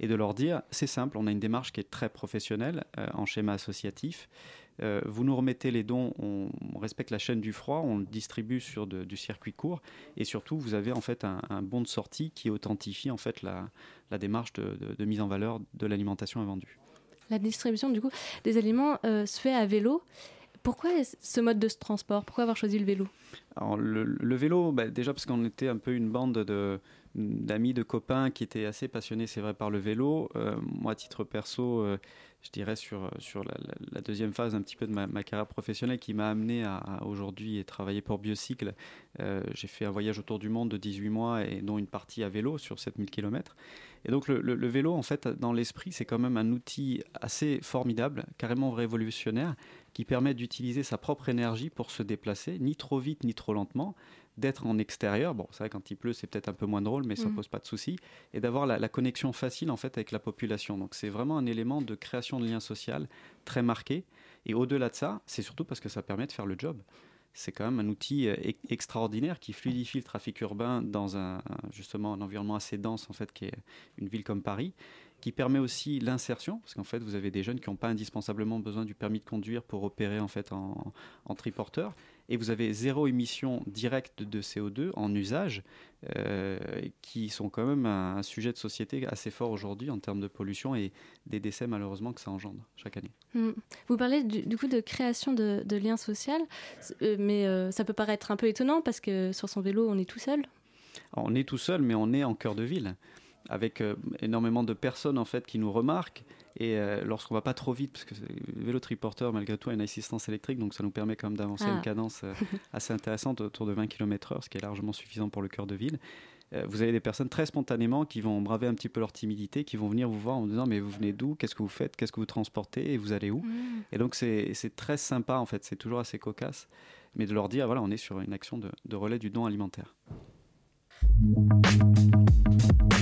et de leur dire, c'est simple, on a une démarche qui est très professionnelle, euh, en schéma associatif. Euh, vous nous remettez les dons, on, on respecte la chaîne du froid, on le distribue sur de, du circuit court, et surtout vous avez en fait un, un bon de sortie qui authentifie en fait la, la démarche de, de, de mise en valeur de l'alimentation invendue. La distribution du coup des aliments euh, se fait à vélo. Pourquoi ce mode de transport ? Pourquoi avoir choisi le vélo ? Alors, le, le vélo, bah, déjà parce qu'on était un peu une bande de, d'amis, de copains qui étaient assez passionnés, c'est vrai, par le vélo. Euh, moi, à titre perso, euh, je dirais sur, sur la, la, la deuxième phase un petit peu de ma, ma carrière professionnelle qui m'a amené à, à aujourd'hui et travailler pour Biocycle. Euh, j'ai fait un voyage autour du monde de dix-huit mois et dont une partie à vélo sur sept mille kilomètres. Et donc le, le, le vélo, en fait, dans l'esprit, c'est quand même un outil assez formidable, carrément révolutionnaire, qui permet d'utiliser sa propre énergie pour se déplacer, ni trop vite, ni trop lentement, d'être en extérieur. Bon, c'est vrai quand il pleut, c'est peut-être un peu moins drôle, mais ça ne pose pas de souci. Et d'avoir la, la connexion facile, en fait, avec la population. Donc, c'est vraiment un élément de création de lien social très marqué. Et au-delà de ça, c'est surtout parce que ça permet de faire le job. C'est quand même un outil extraordinaire qui fluidifie le trafic urbain dans un, justement, un environnement assez dense, en fait, qui est une ville comme Paris, qui permet aussi l'insertion, parce qu'en fait, vous avez des jeunes qui n'ont pas indispensablement besoin du permis de conduire pour opérer en, fait, en, en triporteur. Et vous avez zéro émission directe de C O deux en usage, euh, qui sont quand même un, un sujet de société assez fort aujourd'hui en termes de pollution et des décès malheureusement que ça engendre chaque année. Mmh. Vous parlez du, du coup de création de, de liens sociaux, mais euh, ça peut paraître un peu étonnant parce que sur son vélo, on est tout seul. Alors, on est tout seul, mais on est en cœur de ville, avec euh, énormément de personnes en fait, qui nous remarquent. Et euh, lorsqu'on ne va pas trop vite, parce que le vélo triporteur, malgré tout, a une assistance électrique, donc ça nous permet quand même d'avancer à ah. une cadence euh, assez intéressante, autour de vingt kilomètres heure, ce qui est largement suffisant pour le cœur de ville. Euh, vous avez des personnes très spontanément qui vont braver un petit peu leur timidité, qui vont venir vous voir en vous disant « mais vous venez d'où ? Qu'est-ce que vous faites ? Qu'est-ce que vous transportez ? Et vous allez où ?» mmh. Et donc c'est, c'est très sympa en fait, c'est toujours assez cocasse, mais de leur dire « voilà, on est sur une action de, de relais du don alimentaire ».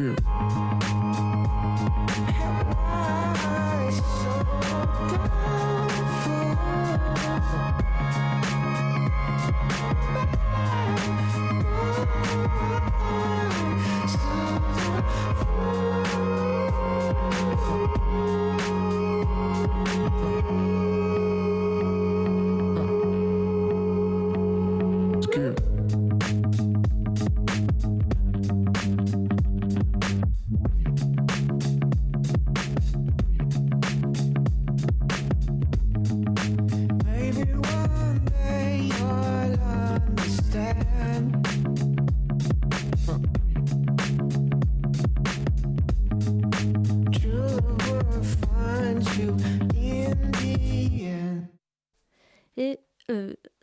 culture.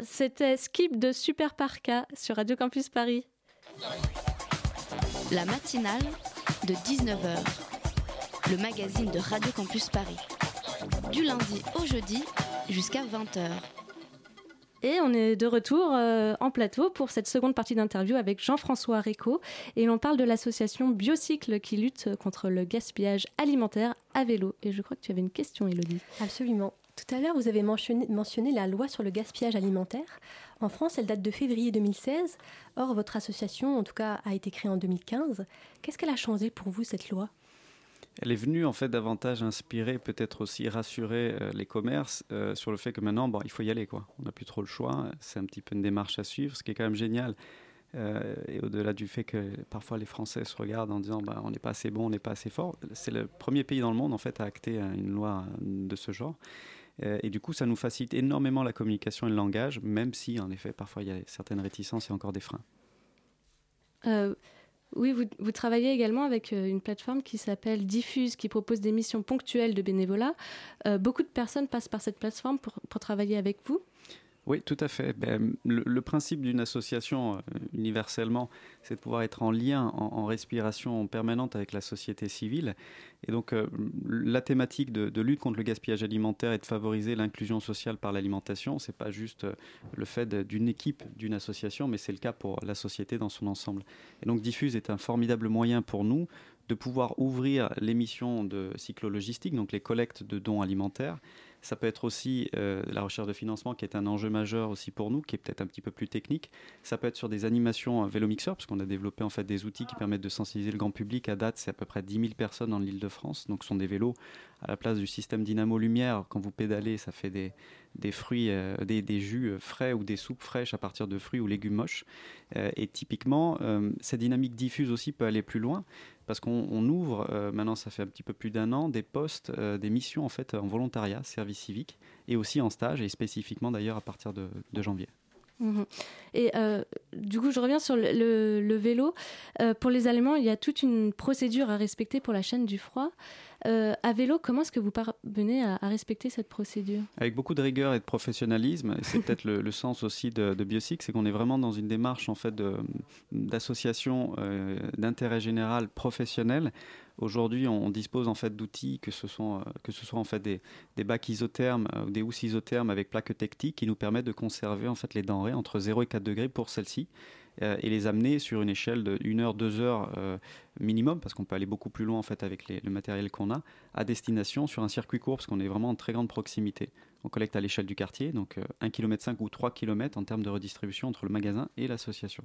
C'était Skip de Super Parka sur Radio Campus Paris. La matinale de dix-neuf heures, le magazine de Radio Campus Paris. Du lundi au jeudi jusqu'à vingt heures. Et on est de retour euh, en plateau pour cette seconde partie d'interview avec Jean-François Recco. Et l'on parle de l'association Biocycle qui lutte contre le gaspillage alimentaire à vélo. Et je crois que tu avais une question, Elodie. Absolument. Tout à l'heure, vous avez mentionné, mentionné la loi sur le gaspillage alimentaire. En France, elle date de février deux mille seize. Or, votre association, en tout cas, a été créée en deux mille quinze. Qu'est-ce qu'elle a changé pour vous, cette loi ? Elle est venue, en fait, davantage inspirer, peut-être aussi rassurer euh, les commerces euh, sur le fait que maintenant, bon, il faut y aller, quoi. On n'a plus trop le choix. C'est un petit peu une démarche à suivre, ce qui est quand même génial. Euh, et au-delà du fait que parfois les Français se regardent en disant bah, on n'est pas assez bon, on n'est pas assez fort, c'est le premier pays dans le monde, en fait, à acter une loi de ce genre. Et du coup, ça nous facilite énormément la communication et le langage, même si, en effet, parfois, il y a certaines réticences et encore des freins. Euh, oui, vous, vous travaillez également avec une plateforme qui s'appelle Diffuse, qui propose des missions ponctuelles de bénévolat. Euh, beaucoup de personnes passent par cette plateforme pour, pour travailler avec vous. Oui, tout à fait. Ben, le, le principe d'une association, euh, universellement, c'est de pouvoir être en lien, en, en respiration permanente avec la société civile. Et donc, euh, la thématique de, de lutte contre le gaspillage alimentaire et de favoriser l'inclusion sociale par l'alimentation, c'est pas juste euh, le fait d'une équipe, d'une association, mais c'est le cas pour la société dans son ensemble. Et donc, Diffuse est un formidable moyen pour nous de pouvoir ouvrir les missions de cyclo-logistique, donc les collectes de dons alimentaires. Ça peut être aussi euh, la recherche de financement qui est un enjeu majeur aussi pour nous, qui est peut-être un petit peu plus technique. Ça peut être sur des animations vélo-mixeurs, parce qu'on a développé en fait des outils qui permettent de sensibiliser le grand public. À date, c'est à peu près dix mille personnes dans l'île de France. Donc ce sont des vélos à la place du système dynamo-lumière. Quand vous pédalez, ça fait des, des fruits, euh, des, des jus frais ou des soupes fraîches à partir de fruits ou légumes moches. Euh, et typiquement, euh, cette dynamique diffuse aussi peut aller plus loin. Parce qu'on on ouvre, euh, maintenant ça fait un petit peu plus d'un an, des postes, euh, des missions en fait en volontariat, service civique, et aussi en stage, et spécifiquement d'ailleurs à partir de, de janvier. Mmh. Et euh, du coup, je reviens sur le, le, le vélo. Euh, pour les Allemands, il y a toute une procédure à respecter pour la chaîne du froid. Euh, à vélo, comment est-ce que vous parvenez à, à respecter cette procédure ? Avec beaucoup de rigueur et de professionnalisme. Et c'est peut-être le, le sens aussi de, de Biocycle, c'est qu'on est vraiment dans une démarche en fait de, d'association euh, d'intérêt général professionnel. Aujourd'hui, on dispose en fait d'outils que ce sont que ce soit en fait des, des bacs isothermes ou des housses isothermes avec plaques tectiques qui nous permettent de conserver en fait les denrées entre zéro et quatre degrés pour celles-ci euh, et les amener sur une échelle de une heure, deux heures euh, minimum, parce qu'on peut aller beaucoup plus loin en fait avec les, le matériel qu'on a, à destination sur un circuit court, parce qu'on est vraiment en très grande proximité. On collecte à l'échelle du quartier, donc euh, un virgule cinq kilomètre ou trois kilomètres en termes de redistribution entre le magasin et l'association.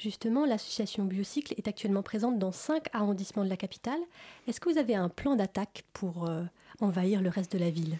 Justement, l'association Biocycle est actuellement présente dans cinq arrondissements de la capitale. Est-ce que vous avez un plan d'attaque pour euh, envahir le reste de la ville ?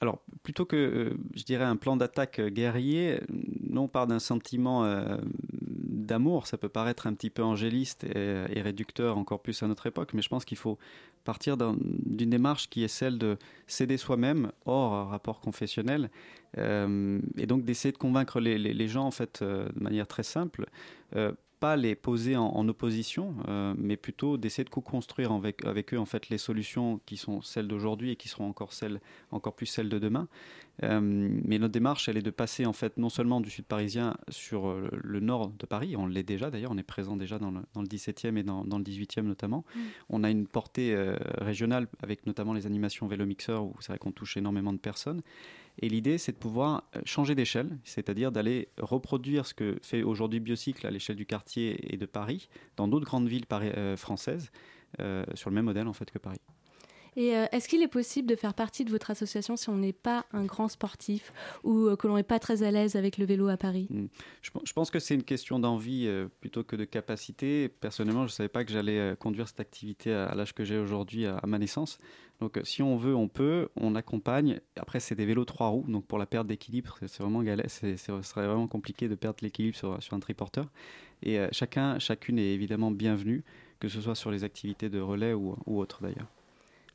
Alors, plutôt que, euh, je dirais, un plan d'attaque guerrier, non, on part d'un sentiment euh, d'amour. Ça peut paraître un petit peu angéliste et, et réducteur encore plus à notre époque, mais je pense qu'il faut partir d'un, d'une démarche qui est celle de s'aider soi-même, hors rapport confessionnel, euh, et donc d'essayer de convaincre les, les, les gens, en fait, euh, de manière très simple, euh, pas les poser en, en opposition, euh, mais plutôt d'essayer de co-construire avec, avec eux en fait les solutions qui sont celles d'aujourd'hui et qui seront encore celles, encore plus celles de demain. Euh, mais notre démarche, elle est de passer en fait non seulement du sud parisien sur le, le nord de Paris. On l'est déjà d'ailleurs, on est présent déjà dans le, dans le dix-septième et dans, dans le dix-huitième notamment. Mmh. On a une portée euh, régionale avec notamment les animations vélo mixeurs où c'est vrai qu'on touche énormément de personnes. Et l'idée, c'est de pouvoir changer d'échelle, c'est-à-dire d'aller reproduire ce que fait aujourd'hui Biocycle à l'échelle du quartier et de Paris, dans d'autres grandes villes pari- euh, françaises, euh, sur le même modèle en fait que Paris. Et euh, est-ce qu'il est possible de faire partie de votre association si on n'est pas un grand sportif ou euh, que l'on n'est pas très à l'aise avec le vélo à Paris ? je, je pense que c'est une question d'envie euh, plutôt que de capacité. Personnellement, je ne savais pas que j'allais euh, conduire cette activité à, à l'âge que j'ai aujourd'hui, à, à ma naissance. Donc euh, si on veut, on peut, on accompagne. Après, c'est des vélos trois roues, donc pour la perte d'équilibre, c'est, c'est vraiment galère. C'est, c'est, ce serait vraiment compliqué de perdre l'équilibre sur, sur un triporteur. Et euh, chacun, chacune est évidemment bienvenue, que ce soit sur les activités de relais ou, ou autres d'ailleurs.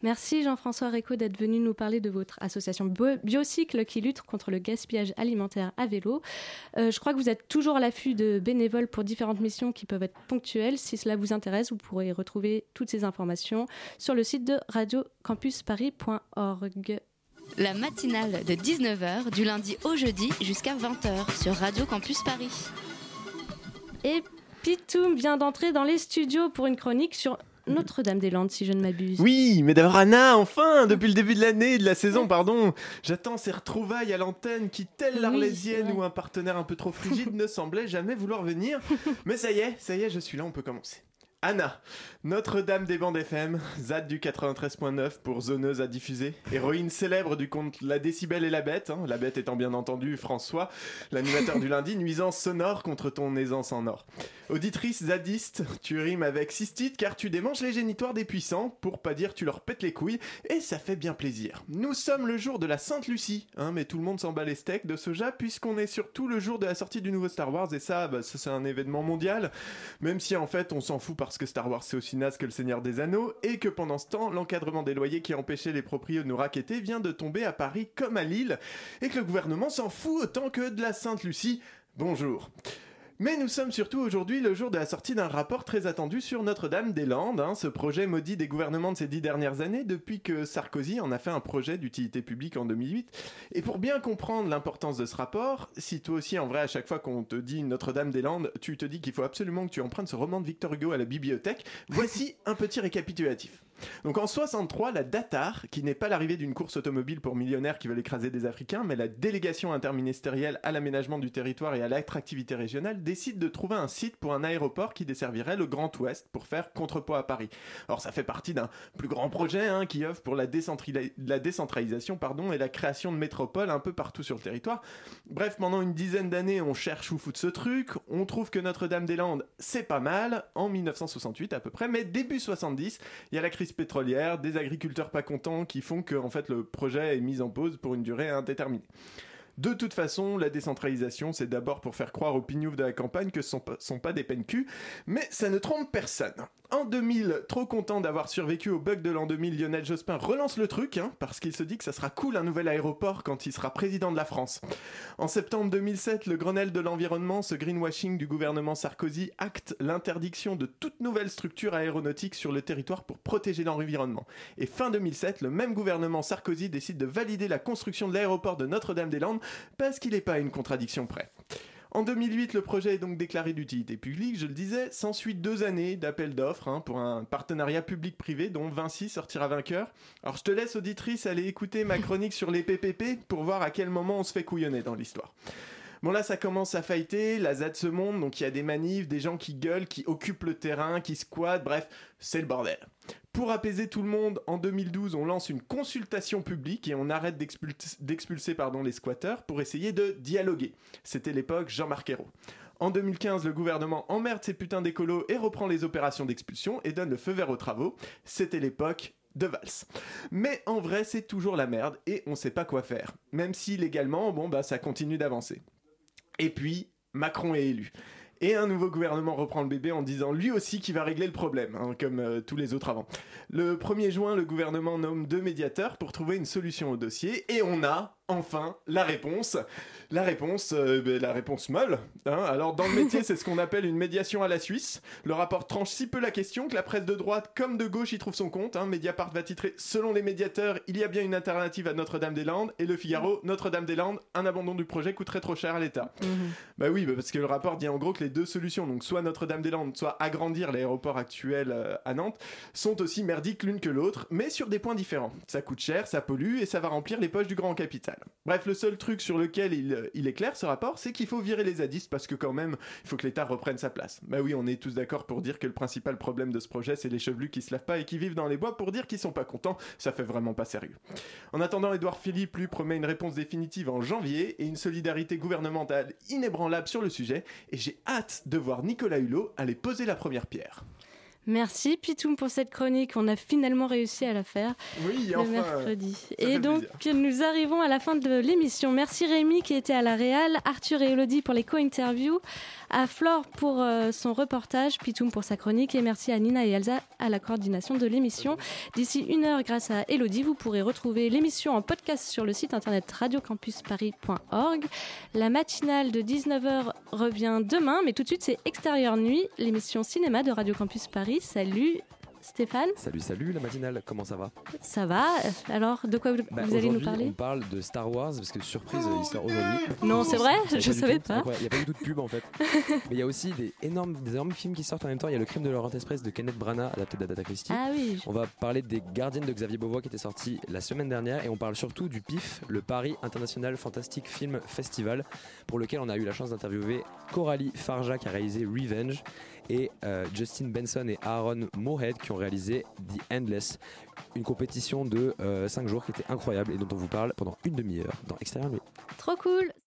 Merci Jean-François Recco d'être venu nous parler de votre association Biocycle qui lutte contre le gaspillage alimentaire à vélo. Euh, je crois que vous êtes toujours à l'affût de bénévoles pour différentes missions qui peuvent être ponctuelles. Si cela vous intéresse, vous pourrez retrouver toutes ces informations sur le site de radio campus paris point org. La matinale de dix-neuf heures du lundi au jeudi jusqu'à vingt heures sur Radio Campus Paris. Et Pitoum vient d'entrer dans les studios pour une chronique sur Notre-Dame-des-Landes, si je ne m'abuse. Oui, mais d'abord Anna, enfin, depuis le début de l'année, de la saison, pardon, j'attends ces retrouvailles à l'antenne qui, telle l'Arlésienne oui, ou un partenaire un peu trop frigide, ne semblait jamais vouloir venir. Mais ça y est, ça y est, je suis là, on peut commencer. Anna, Notre-Dame-des-Landes F M, Z A D du quatre-vingt-treize neuf pour zoneuse à diffuser, héroïne célèbre du conte La Décibelle et la Bête, hein, la Bête étant bien entendu François, l'animateur du lundi, nuisance sonore contre ton aisance en or. Auditrice zadiste, tu rimes avec cystite car tu démanges les génitoires des puissants, pour pas dire tu leur pètes les couilles, et ça fait bien plaisir. Nous sommes le jour de la Sainte-Lucie, hein, mais tout le monde s'en bat les steaks de soja puisqu'on est surtout le jour de la sortie du nouveau Star Wars, et ça, bah, ça c'est un événement mondial, même si en fait on s'en fout parce que Star Wars c'est aussi naze que le Seigneur des Anneaux, et que pendant ce temps, l'encadrement des loyers qui empêchait les proprios de nous raqueter vient de tomber à Paris comme à Lille, et que le gouvernement s'en fout autant que de la Sainte-Lucie. Bonjour. Mais nous sommes surtout aujourd'hui le jour de la sortie d'un rapport très attendu sur Notre-Dame-des-Landes, hein, ce projet maudit des gouvernements de ces dix dernières années depuis que Sarkozy en a fait un projet d'utilité publique en deux mille huit. Et pour bien comprendre l'importance de ce rapport, si toi aussi en vrai à chaque fois qu'on te dit Notre-Dame-des-Landes, tu te dis qu'il faut absolument que tu empruntes ce roman de Victor Hugo à la bibliothèque, voici un petit récapitulatif. Donc en soixante-trois, la Datar, qui n'est pas l'arrivée d'une course automobile pour millionnaires qui veulent écraser des Africains, mais la délégation interministérielle à l'aménagement du territoire et à l'attractivité régionale, décide de trouver un site pour un aéroport qui desservirait le Grand Ouest pour faire contrepoids à Paris. Or ça fait partie d'un plus grand projet hein, qui œuvre pour la, décentrali- la décentralisation pardon, et la création de métropoles un peu partout sur le territoire. Bref, pendant une dizaine d'années, on cherche où foutre ce truc, on trouve que Notre-Dame-des-Landes, c'est pas mal, en dix-neuf cent soixante-huit à peu près, mais début soixante-dix, il y a la crise pétrolière, des agriculteurs pas contents qui font que en fait, le projet est mis en pause pour une durée indéterminée. De toute façon, la décentralisation, c'est d'abord pour faire croire aux pignoufs de la campagne que ce ne sont, sont pas des peines-cul, mais ça ne trompe personne. En deux mille, trop content d'avoir survécu au bug de l'an deux mille, Lionel Jospin relance le truc, hein, parce qu'il se dit que ça sera cool un nouvel aéroport quand il sera président de la France. En septembre deux mille sept, le Grenelle de l'environnement, ce greenwashing du gouvernement Sarkozy, acte l'interdiction de toute nouvelle structure aéronautique sur le territoire pour protéger l'environnement. Et fin deux mille sept, le même gouvernement Sarkozy décide de valider la construction de l'aéroport de Notre-Dame-des-Landes, parce qu'il n'est pas une contradiction près. En deux mille huit, le projet est donc déclaré d'utilité publique, je le disais, s'ensuit deux années d'appel d'offres hein, pour un partenariat public-privé dont Vinci sortira vainqueur. Alors je te laisse, auditrice, aller écouter ma chronique sur les P P P pour voir à quel moment on se fait couillonner dans l'histoire. Bon là ça commence à fighter, la Z A D se monte, donc il y a des manifs, des gens qui gueulent, qui occupent le terrain, qui squattent, bref, c'est le bordel. Pour apaiser tout le monde, en deux mille douze, on lance une consultation publique et on arrête d'expulser, d'expulser pardon, les squatteurs pour essayer de dialoguer. C'était l'époque Jean-Marc Ayrault. En deux mille quinze, le gouvernement emmerde ces putains d'écolos et reprend les opérations d'expulsion et donne le feu vert aux travaux. C'était l'époque de Valls. Mais en vrai, c'est toujours la merde et on sait pas quoi faire. Même si légalement, bon bah ça continue d'avancer. Et puis, Macron est élu. Et un nouveau gouvernement reprend le bébé en disant lui aussi qu'il va régler le problème, hein, comme euh, tous les autres avant. Le premier juin, le gouvernement nomme deux médiateurs pour trouver une solution au dossier, et on a, enfin, la réponse. La réponse, euh, bah, la réponse molle. Hein. Alors, dans le métier, c'est ce qu'on appelle une médiation à la Suisse. Le rapport tranche si peu la question que la presse de droite comme de gauche y trouve son compte. Hein. Mediapart va titrer « Selon les médiateurs, il y a bien une alternative à Notre-Dame-des-Landes » et Le Figaro « Notre-Dame-des-Landes, un abandon du projet coûterait trop cher à l'État mmh. ». Bah oui, bah parce que le rapport dit en gros que les deux solutions, donc soit Notre-Dame-des-Landes, soit agrandir l'aéroport actuel euh, à Nantes, sont aussi merdiques l'une que l'autre, mais sur des points différents. Ça coûte cher, ça pollue et ça va remplir les poches du grand capital. National. Bref, le seul truc sur lequel il, il est clair, ce rapport, c'est qu'il faut virer les zadistes parce que quand même, il faut que l'État reprenne sa place. Bah oui, on est tous d'accord pour dire que le principal problème de ce projet, c'est les chevelus qui se lavent pas et qui vivent dans les bois pour dire qu'ils sont pas contents. Ça fait vraiment pas sérieux. En attendant, Édouard Philippe lui promet une réponse définitive en janvier et une solidarité gouvernementale inébranlable sur le sujet. Et j'ai hâte de voir Nicolas Hulot aller poser la première pierre. Merci Pitoum pour cette chronique, on a finalement réussi à la faire oui, le enfin, mercredi. Et donc plaisir. Nous arrivons à la fin de l'émission. Merci Rémi qui était à la réal, Arthur et Elodie pour les co-interviews, à Flore pour euh, son reportage, Pitoum pour sa chronique et merci à Nina et Elsa à la coordination de l'émission. D'ici une heure, grâce à Elodie, vous pourrez retrouver l'émission en podcast sur le site internet radio campus paris point org. La matinale de dix-neuf heures revient demain, mais tout de suite c'est Extérieure Nuit, l'émission cinéma de Radio Campus Paris. Salut Stéphane. Salut, salut la matinale, comment ça va ? Ça va, alors de quoi vous, bah, vous allez nous parler ? On parle de Star Wars parce que surprise, il sort aujourd'hui. Non, c'est vrai, je savais pas. Il n'y a pas eu de pub en fait. Mais il y a aussi des énormes, des énormes films qui sortent en même temps. Il y a Le Crime de Laurent Express de Kenneth Branagh adapté d'Agatha Christie. Ah oui. On va parler des Gardiennes de Xavier Beauvois qui était sorti la semaine dernière et on parle surtout du P I F, le Paris International Fantastic Film Festival, pour lequel on a eu la chance d'interviewer Coralie Farja qui a réalisé Revenge. Et euh, Justin Benson et Aaron Moorhead qui ont réalisé The Endless, une compétition de euh, cinq jours qui était incroyable et dont on vous parle pendant une demi-heure dans Extérieur Nuit. Trop cool.